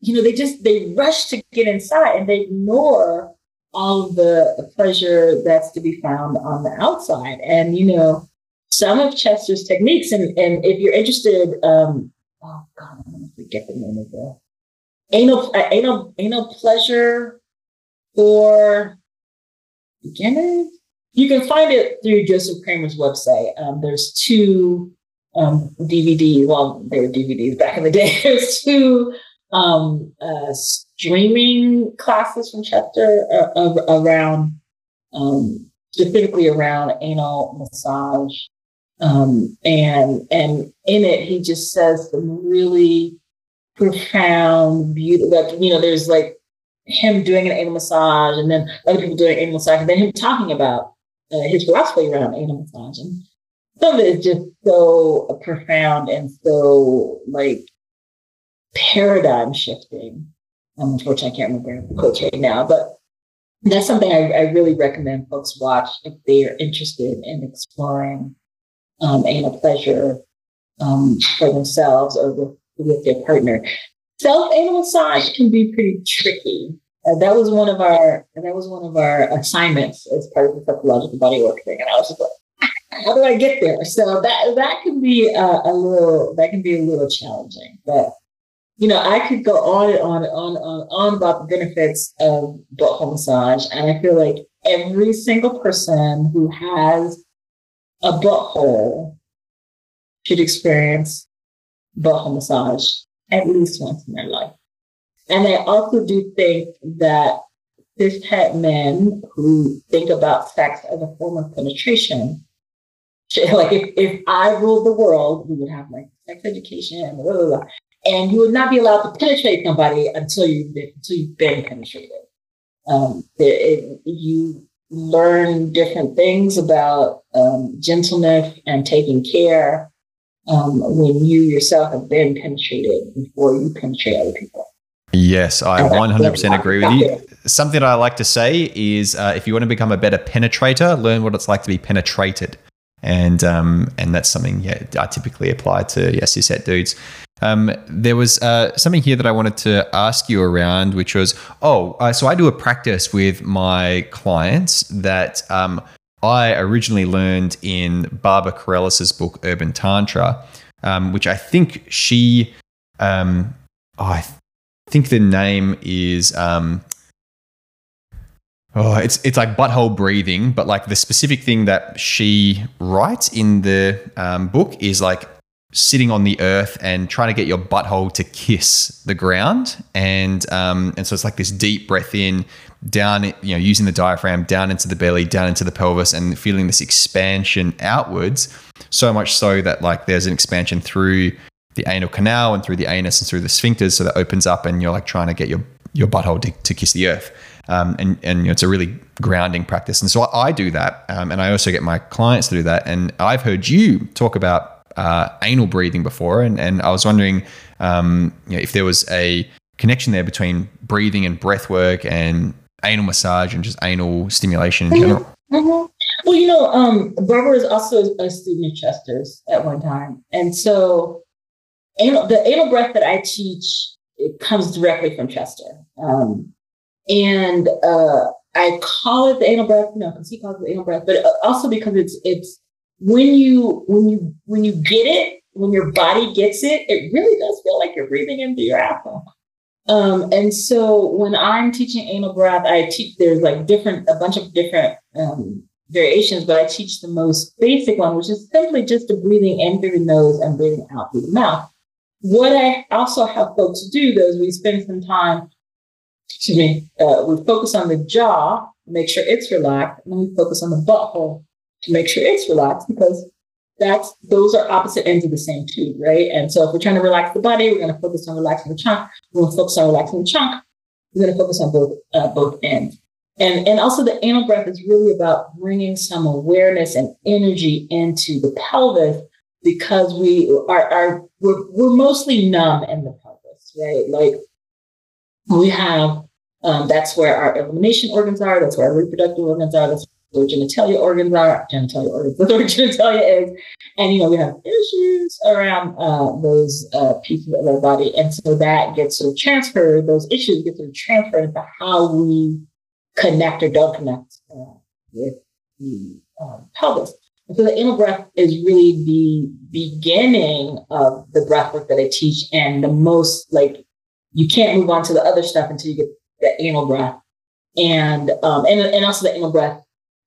You know, they rush to get inside and they ignore all of the pleasure that's to be found on the outside. And, you know, some of Chester's techniques, and if you're interested, I'm going to forget the name of the anal pleasure for beginners. You can find it through Joseph Kramer's website. There's two DVDs. Well, they were DVDs back in the day. There's two streaming classes from Chester around, specifically around anal massage. And in it, he just says some really profound, beautiful, like, you know, there's like him doing an anal massage and then other people doing anal massage and then him talking about his philosophy around anal massage. And some of it is just so profound and so like paradigm shifting. Unfortunately, I can't remember the quote right now, but that's something I really recommend folks watch if they are interested in exploring anal pleasure for themselves or with their partner. Self-anal massage can be pretty tricky. That was one of our assignments as part of the psychological bodywork thing, and I was just like, how do I get there? So that can be a little challenging, but. You know, I could go on and on about the benefits of butthole massage. And I feel like every single person who has a butthole should experience butthole massage at least once in their life. And I also do think that cishet men who think about sex as a form of penetration, like if I ruled the world, we would have like sex education and blah, blah, blah. And you would not be allowed to penetrate somebody until you've been penetrated. You learn different things about gentleness and taking care when you yourself have been penetrated before you penetrate other people. Yes, I 100% agree with you. Something that I like to say is if you want to become a better penetrator, learn what it's like to be penetrated. And that's something I typically apply to cishet dudes. There was something here that I wanted to ask you around, which was, so I do a practice with my clients that I originally learned in Barbara Corellis's book, Urban Tantra, which I think she, I think the name is, it's like butthole breathing, but like the specific thing that she writes in the book is like sitting on the earth and trying to get your butthole to kiss the ground. And so it's like this deep breath in, down, using the diaphragm, down into the belly, down into the pelvis, and feeling this expansion outwards, so much so that like there's an expansion through the anal canal and through the anus and through the sphincters. So that opens up and you're like trying to get your butthole to kiss the earth. And it's a really grounding practice. And so I do that. And I also get my clients to do that. And I've heard you talk about anal breathing before. And I was wondering if there was a connection there between breathing and breath work and anal massage and just anal stimulation in general. Mm-hmm. Well, Barbara is also a student of Chester's at one time. And so the anal breath that I teach, it comes directly from Chester. I call it the anal breath, because he calls it the anal breath, but also because it's when you get it, when your body gets it, it really does feel like you're breathing into your asshole. And so when I'm teaching anal breath, there's like a bunch of different variations, but I teach the most basic one, which is simply just the breathing in through the nose and breathing out through the mouth. What I also have folks do, though, is we spend some time, we focus on the jaw, make sure it's relaxed, and then we focus on the butthole to make sure it's relaxed, because those are opposite ends of the same tube, right? And so if we're trying to relax the body, we're going to focus on relaxing the trunk. We're going to focus on relaxing the trunk. We're going to focus on both ends. And also the anal breath is really about bringing some awareness and energy into the pelvis, because we're mostly numb in the pelvis, right? Like we have, that's where our elimination organs are. That's where our reproductive organs are. That's where genitalia organs are. That's where genitalia is. And, we have issues around those pieces of our body. And so that gets sort of transferred, those issues get sort of transferred into how we connect or don't connect with the pelvis. And so the anal breath is really the beginning of the breath work that I teach, and the most, like, you can't move on to the other stuff until you get the anal breath. And also the anal breath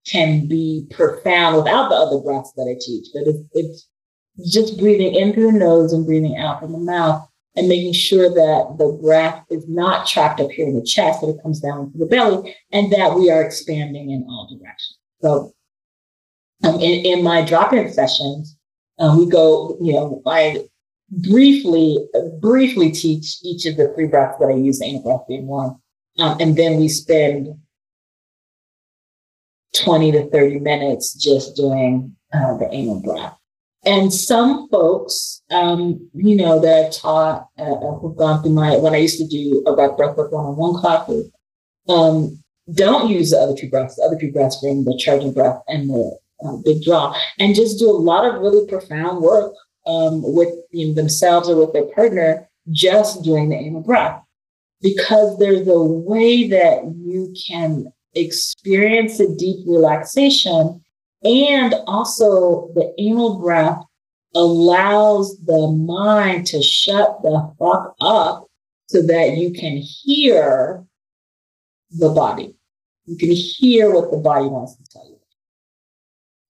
can be profound without the other breaths that I teach, but it's just breathing in through the nose and breathing out from the mouth, and making sure that the breath is not trapped up here in the chest, that it comes down to the belly, and that we are expanding in all directions. So in my drop-in sessions, we go, I briefly teach each of the three breaths that I use, the anal breath being one. And then we spend 20 to 30 minutes just doing the anal breath. And some folks, that I've taught, who've gone through when I used to do about breathwork 101 classes, don't use the other two breaths. The other two breaths being the charging breath and the big jaw, and just do a lot of really profound work with themselves or with their partner, just doing the anal breath, because there's a way that you can experience a deep relaxation. And also the anal breath allows the mind to shut the fuck up so that you can hear the body. You can hear what the body wants to tell you.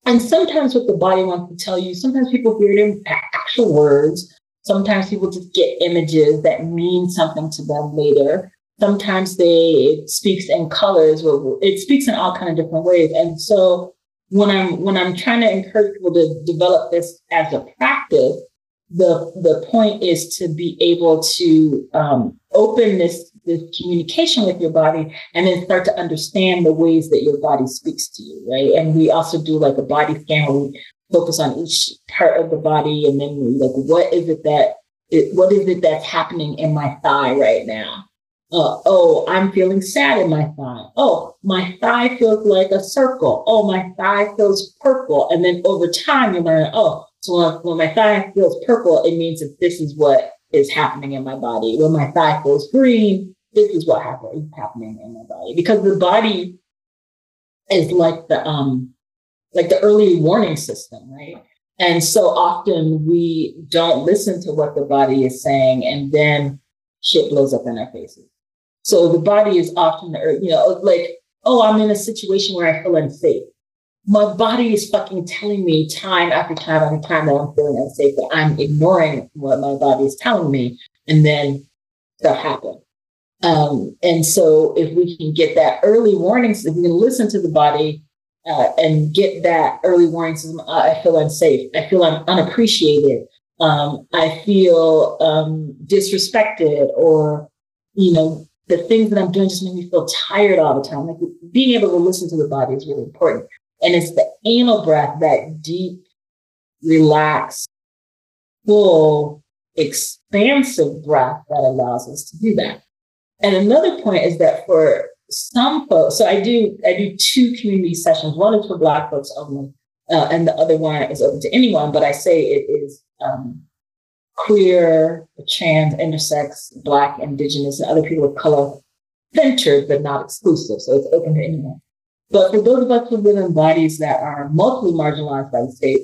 And sometimes what the body wants to tell you, sometimes people hear it in actual words. Sometimes people just get images that mean something to them later. Sometimes it speaks in colors. It speaks in all kinds of different ways. And so when I'm trying to encourage people to develop this as a practice, the point is to be able to open this communication with your body, and then start to understand the ways that your body speaks to you, right? And we also do like a body scan where we focus on each part of the body, and then we like, what is it that's happening in my thigh right now? Oh, I'm feeling sad in my thigh. Oh, my thigh feels like a circle. Oh, my thigh feels purple. And then over time, you learn, oh, so when my thigh feels purple, it means that this is what is happening in my body. When my thigh feels green, this is what is happening in my body. Because the body is like the early warning system, right? And so often we don't listen to what the body is saying, and then shit blows up in our faces. So the body is often, you know, like, oh, I'm in a situation where I feel unsafe. My body is fucking telling me time after time after time that I'm feeling unsafe, but I'm ignoring what my body is telling me, and then stuff happens. And so if we can get that early warnings, if we can listen to the body and get that early warning system, I feel unsafe, I feel unappreciated, I feel disrespected, or, you know, the things that I'm doing just make me feel tired all the time. Like, being able to listen to the body is really important. And it's the anal breath, that deep, relaxed, full, expansive breath that allows us to do that. And another point is that for some folks, so I do two community sessions. One is for Black folks only, and the other one is open to anyone. But I say it is queer, trans, intersex, Black, Indigenous, and other people of color centered, but not exclusive. So it's open to anyone. But for those of us who live in bodies that are mostly marginalized by the state,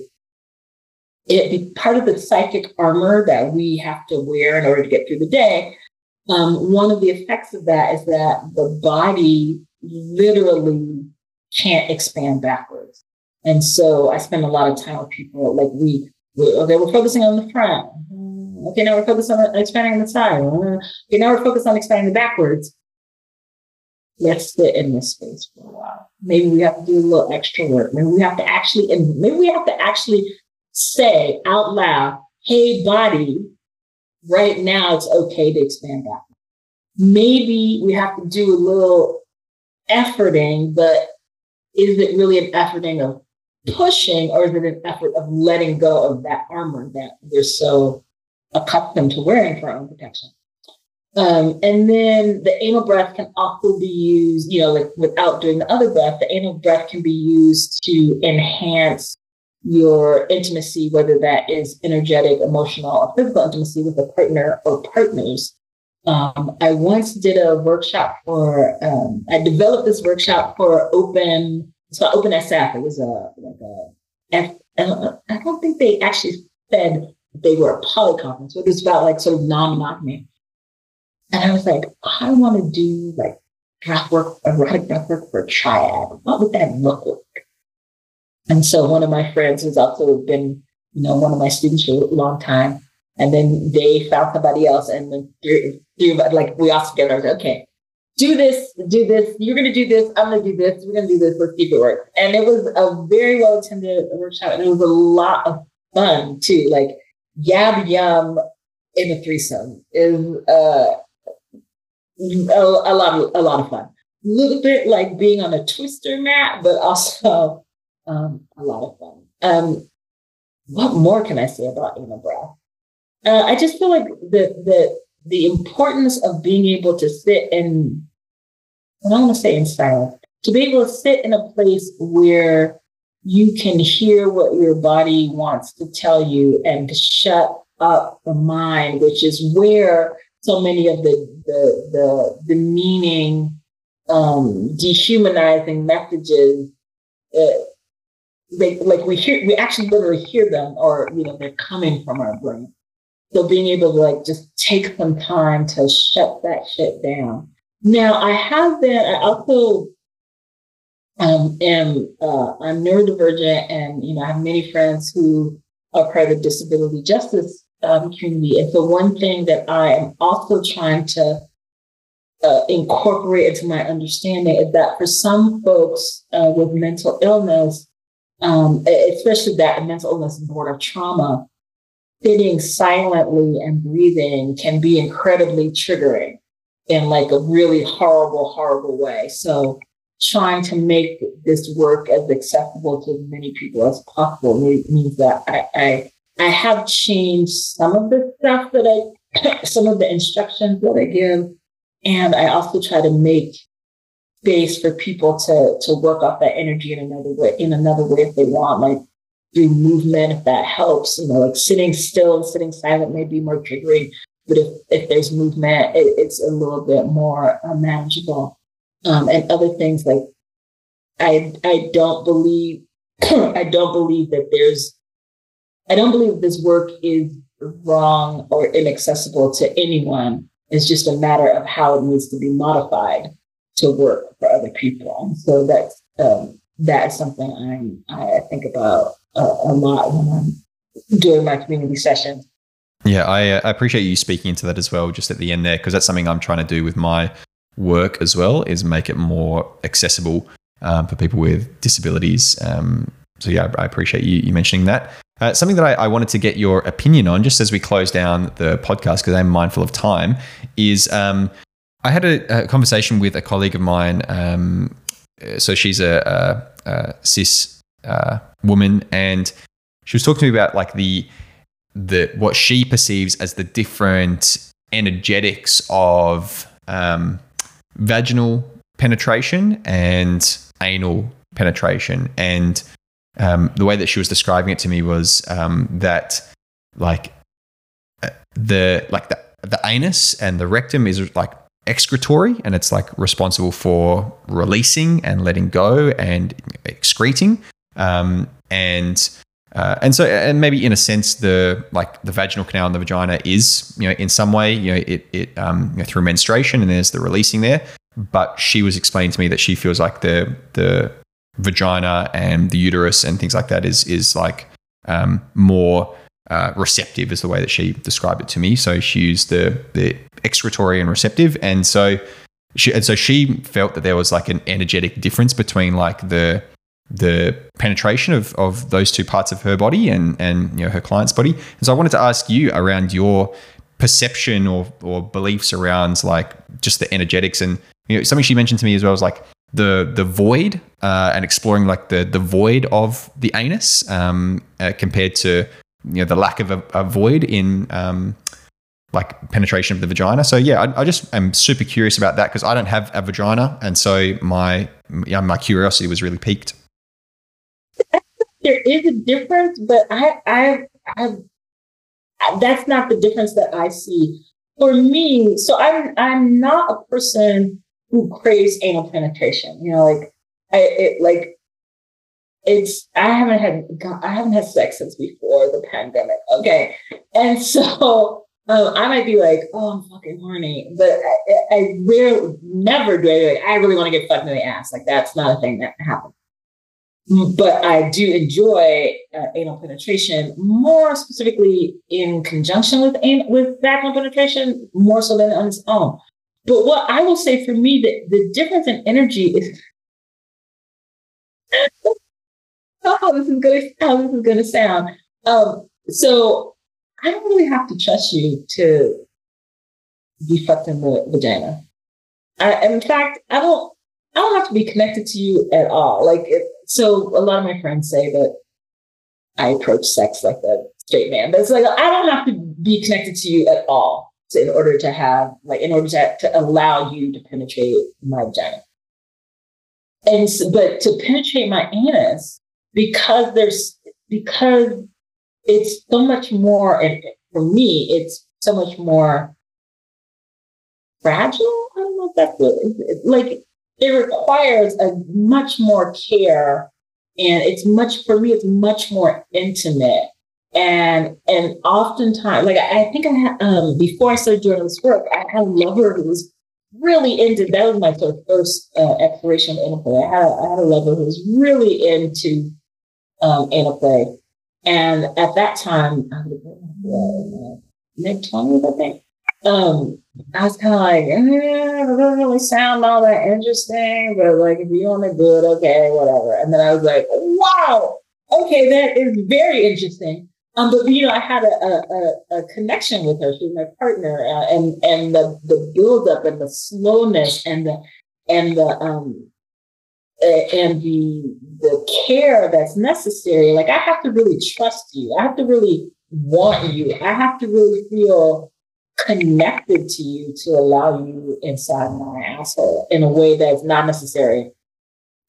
it part of the psychic armor that we have to wear in order to get through the day. One of the effects of that is that the body literally can't expand backwards. And so I spend a lot of time with people, like, we're focusing on the front. Okay, now we're focused on expanding the side. Okay, now we're focused on expanding backwards. Let's sit in this space for a while. Maybe we have to do a little extra work. Maybe we have to actually say out loud, hey, body, right now it's okay to expand back. Maybe we have to do a little efforting, but is it really an efforting of pushing, or is it an effort of letting go of that armor that we're so accustomed to wearing for our own protection? And then the anal breath can also be used, you know, like, without doing the other breath, the anal breath can be used to enhance your intimacy, whether that is energetic, emotional, or physical intimacy with a partner or partners. I once did a workshop for, I developed this workshop for it's called Open SF. It was I don't think they actually said they were a poly conference, but it was about, like, sort of non-monogamy. And I was like, I want to do, like, erotic breath work for a triad. What would that look like? And so one of my friends who's also been, you know, one of my students for a long time, and then they found somebody else, and then we all together, I was like, okay, do this. You're going to do this. I'm going to do this. We're going to do this. Let's see if it works. And it was a very well attended workshop, and it was a lot of fun too. Like, yab yum in a threesome is a lot of fun. A little bit like being on a twister mat, but also a lot of fun. What more can I say about anal breath? I just feel like the importance of being able to sit in, and I want to say in silence, to be able to sit in a place where you can hear what your body wants to tell you, and to shut up the mind, which is where so many of the demeaning, dehumanizing messages, we actually literally hear them, or, you know, they're coming from our brain. So being able to, like, just take some time to shut that shit down. Now, I'm neurodivergent, and, you know, I have many friends who are part of the disability justice community. And so one thing that I am also trying to incorporate into my understanding is that for some folks with mental illness, especially that mental illness born of trauma, sitting silently and breathing can be incredibly triggering in, like, a really horrible, horrible way. So trying to make this work as accessible to as many people as possible means that I have changed some of the instructions that I give And I also try to make space for people to work off that energy in another way if they want, like through movement, if that helps, you know, like sitting still and sitting silent may be more triggering, but if there's movement, it's a little bit more manageable. And other things like I don't believe this work is wrong or inaccessible to anyone. It's just a matter of how it needs to be modified to work for other people. So that's something I think about a lot when I'm doing my community sessions. Yeah, I appreciate you speaking to that as well, just at the end there, because that's something I'm trying to do with my work as well, is make it more accessible for people with disabilities. So yeah, I appreciate you mentioning that. Something that I wanted to get your opinion on, just as we close down the podcast, because I'm mindful of time, is I had a conversation with a colleague of mine. So she's a cis woman, and she was talking to me about like the what she perceives as the different energetics of vaginal penetration and anal penetration. And the way that she was describing it to me was that like the anus and the rectum is like excretory, and it's like responsible for releasing and letting go and excreting, and so, and maybe in a sense the vaginal canal and the vagina is, you know, in some way, you know, it you know, through menstruation, and there's the releasing there. But she was explaining to me that she feels like the vagina and the uterus and things like that is like more receptive, is the way that she described it to me. So she used the excretory and receptive, and so she felt that there was like an energetic difference between like the penetration of those two parts of her body and you know, her client's body. And so I wanted to ask you around your perception or beliefs around like just the energetics, and you know, something she mentioned to me as well was like the void and exploring like the void of the anus compared to, you know, the lack of a void in like penetration of the vagina. So yeah, I just am super curious about that, because I don't have a vagina, and so my curiosity was really piqued. There is a difference, but I that's not the difference that I see for me. So I'm not a person who craves anal penetration. You know, like I haven't had sex since before the pandemic. Okay, and so I might be like, oh, I'm fucking horny, but I rarely, never do it. Like, I really want to get fucked in the ass. Like that's not a thing that happens. But I do enjoy anal penetration, more specifically in conjunction with vaginal penetration, more so than on its own. But what I will say for me, that the difference in energy is, oh, this is gonna sound. So I don't really have to trust you to be fucked in the vagina. I don't have to be connected to you at all. Like so, a lot of my friends say that I approach sex like a straight man. But it's like, I don't have to be connected to you at all in order to allow you to penetrate my vagina. And so, but to penetrate my anus, because it's so much more, and for me, it's so much more fragile. I don't know if that's like, it requires a much more care, and it's much more intimate. And oftentimes, like I think I had, before I started doing this work, I had a lover who was really into, that was my sort of first exploration of anal play. I had a lover who was really into anal play. And at that time, I was mid-20s, I think. I was kind of like, I don't really sound all that interesting, but like, if you want to do it, okay, whatever. And then I was like, wow, okay, that is very interesting. But you know, I had a connection with her. She was my partner, and the build up and the slowness and the care that's necessary. Like I have to really trust you. I have to really want you. I have to really feel connected to you to allow you inside my asshole in a way that's not necessary.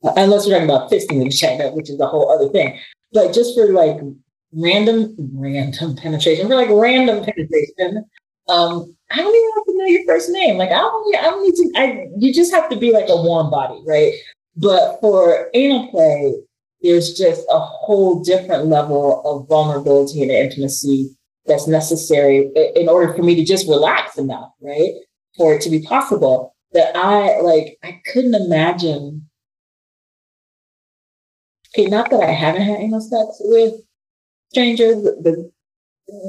Unless you're talking about fisting in China, which is a whole other thing. But just for like random penetration, I don't even have to know your first name. Like you just have to be like a warm body, right? But for anal play, there's just a whole different level of vulnerability and intimacy that's necessary in order for me to just relax enough, right? For it to be possible. That I couldn't imagine. Okay, not that I haven't had anal sex with strangers, but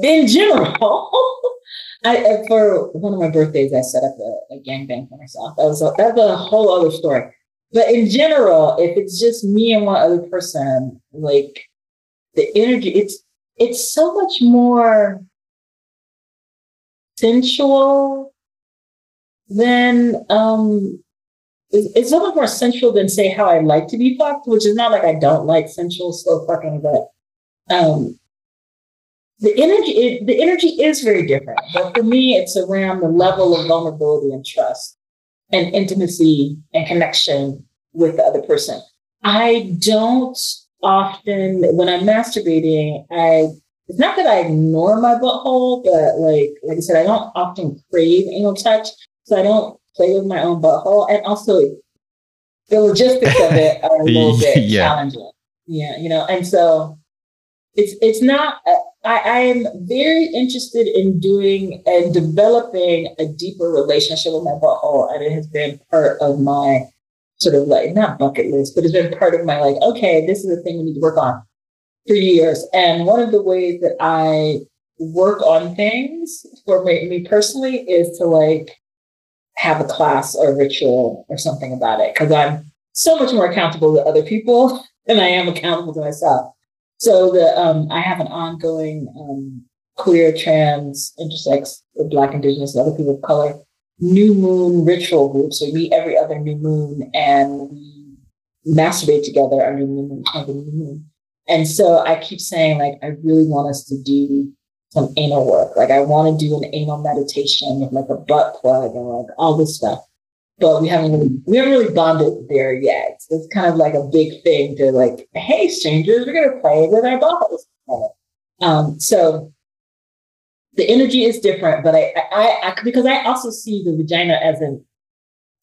in general, for one of my birthdays, I set up a gangbang for myself. That's a whole other story. But in general, if it's just me and one other person, like the energy, it's so much more sensual than it's so much more sensual than, say, how I like to be fucked, which is not like I don't like sensual slow fucking, but the energy is very different. But for me, it's around the level of vulnerability and trust and intimacy and connection with the other person. I don't often, when I'm masturbating, it's not that I ignore my butthole, but like I said, I don't often crave anal touch, so I don't play with my own butthole. And also the logistics of it are a little bit challenging. Yeah, you know, and so it's not, I am very interested in doing and developing a deeper relationship with my butthole. And it has been part of my sort of like, not bucket list, but it's been part of my like, okay, this is a thing we need to work on for years. And one of the ways that I work on things for me personally is to like have a class or a ritual or something about it. Cause I'm so much more accountable to other people than I am accountable to myself. So I have an ongoing queer, trans, intersex, Black, Indigenous, and other people of color new moon ritual group. So we meet every other new moon and we masturbate together on new moon. And so I keep saying, like, I really want us to do some anal work. Like, I want to do an anal meditation with like a butt plug and like all this stuff. But we haven't really bonded there yet. So it's kind of like a big thing to like, hey, strangers, we're going to play with our balls. So the energy is different, but I because I also see the vagina as an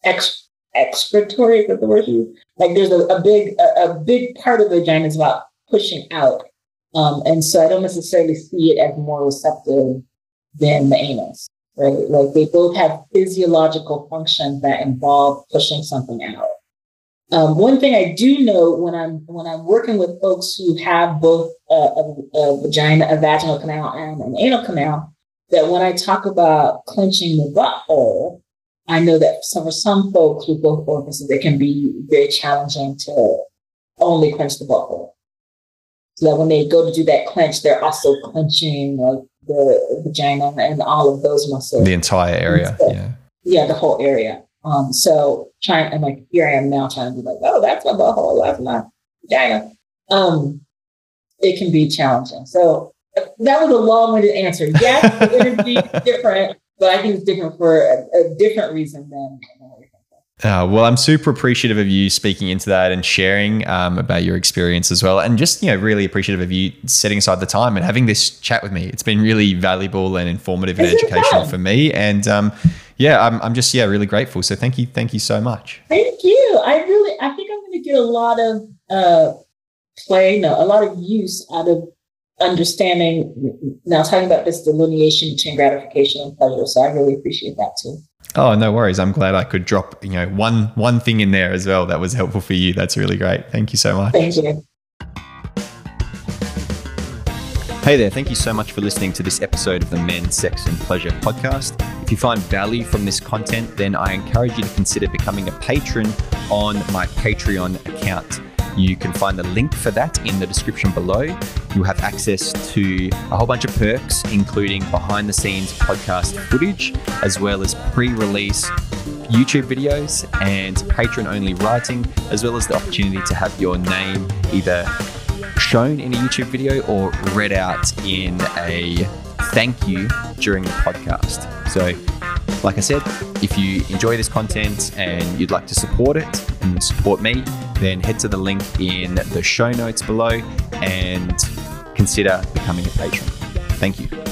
excretory, is that the word you use? Like there's a big part of the vagina is about pushing out. And so I don't necessarily see it as more receptive than the anus. Right? Like they both have physiological functions that involve pushing something out. One thing I do know when I'm working with folks who have both a vagina, a vaginal canal, and an anal canal, that when I talk about clenching the butthole, I know that for some folks with both orifices, it can be very challenging to only clench the butthole. So that when they go to do that clench, they're also clenching like the vagina and all of those muscles. The entire area. So, yeah, the whole area. Here I am now trying to be like, oh, that's my butthole, that's my vagina. It can be challenging. So that was a long-winded answer. Yes, the energy is different, but I think it's different for a different reason than well, I'm super appreciative of you speaking into that and sharing about your experience as well. And just, you know, really appreciative of you setting aside the time and having this chat with me. It's been really valuable and informative and educational for me. And I'm just, really grateful. So thank you so much. Thank you. I think I'm going to get a lot of a lot of use out of understanding now, talking about this delineation between gratification and pleasure. So I really appreciate that too. Oh, no worries. I'm glad I could drop, you know, one thing in there as well that was helpful for you. That's really great. Thank you so much. Thank you. Hey there. Thank you so much for listening to this episode of the Men, Sex and Pleasure podcast. If you find value from this content, then I encourage you to consider becoming a patron on my Patreon account. You can find the link for that in the description below. You'll have access to a whole bunch of perks, including behind the scenes podcast footage, as well as pre-release YouTube videos and patron only writing, as well as the opportunity to have your name either shown in a YouTube video or read out in a thank you during the podcast. So like I said, if you enjoy this content and you'd like to support it and support me, then head to the link in the show notes below and consider becoming a patron. Thank you.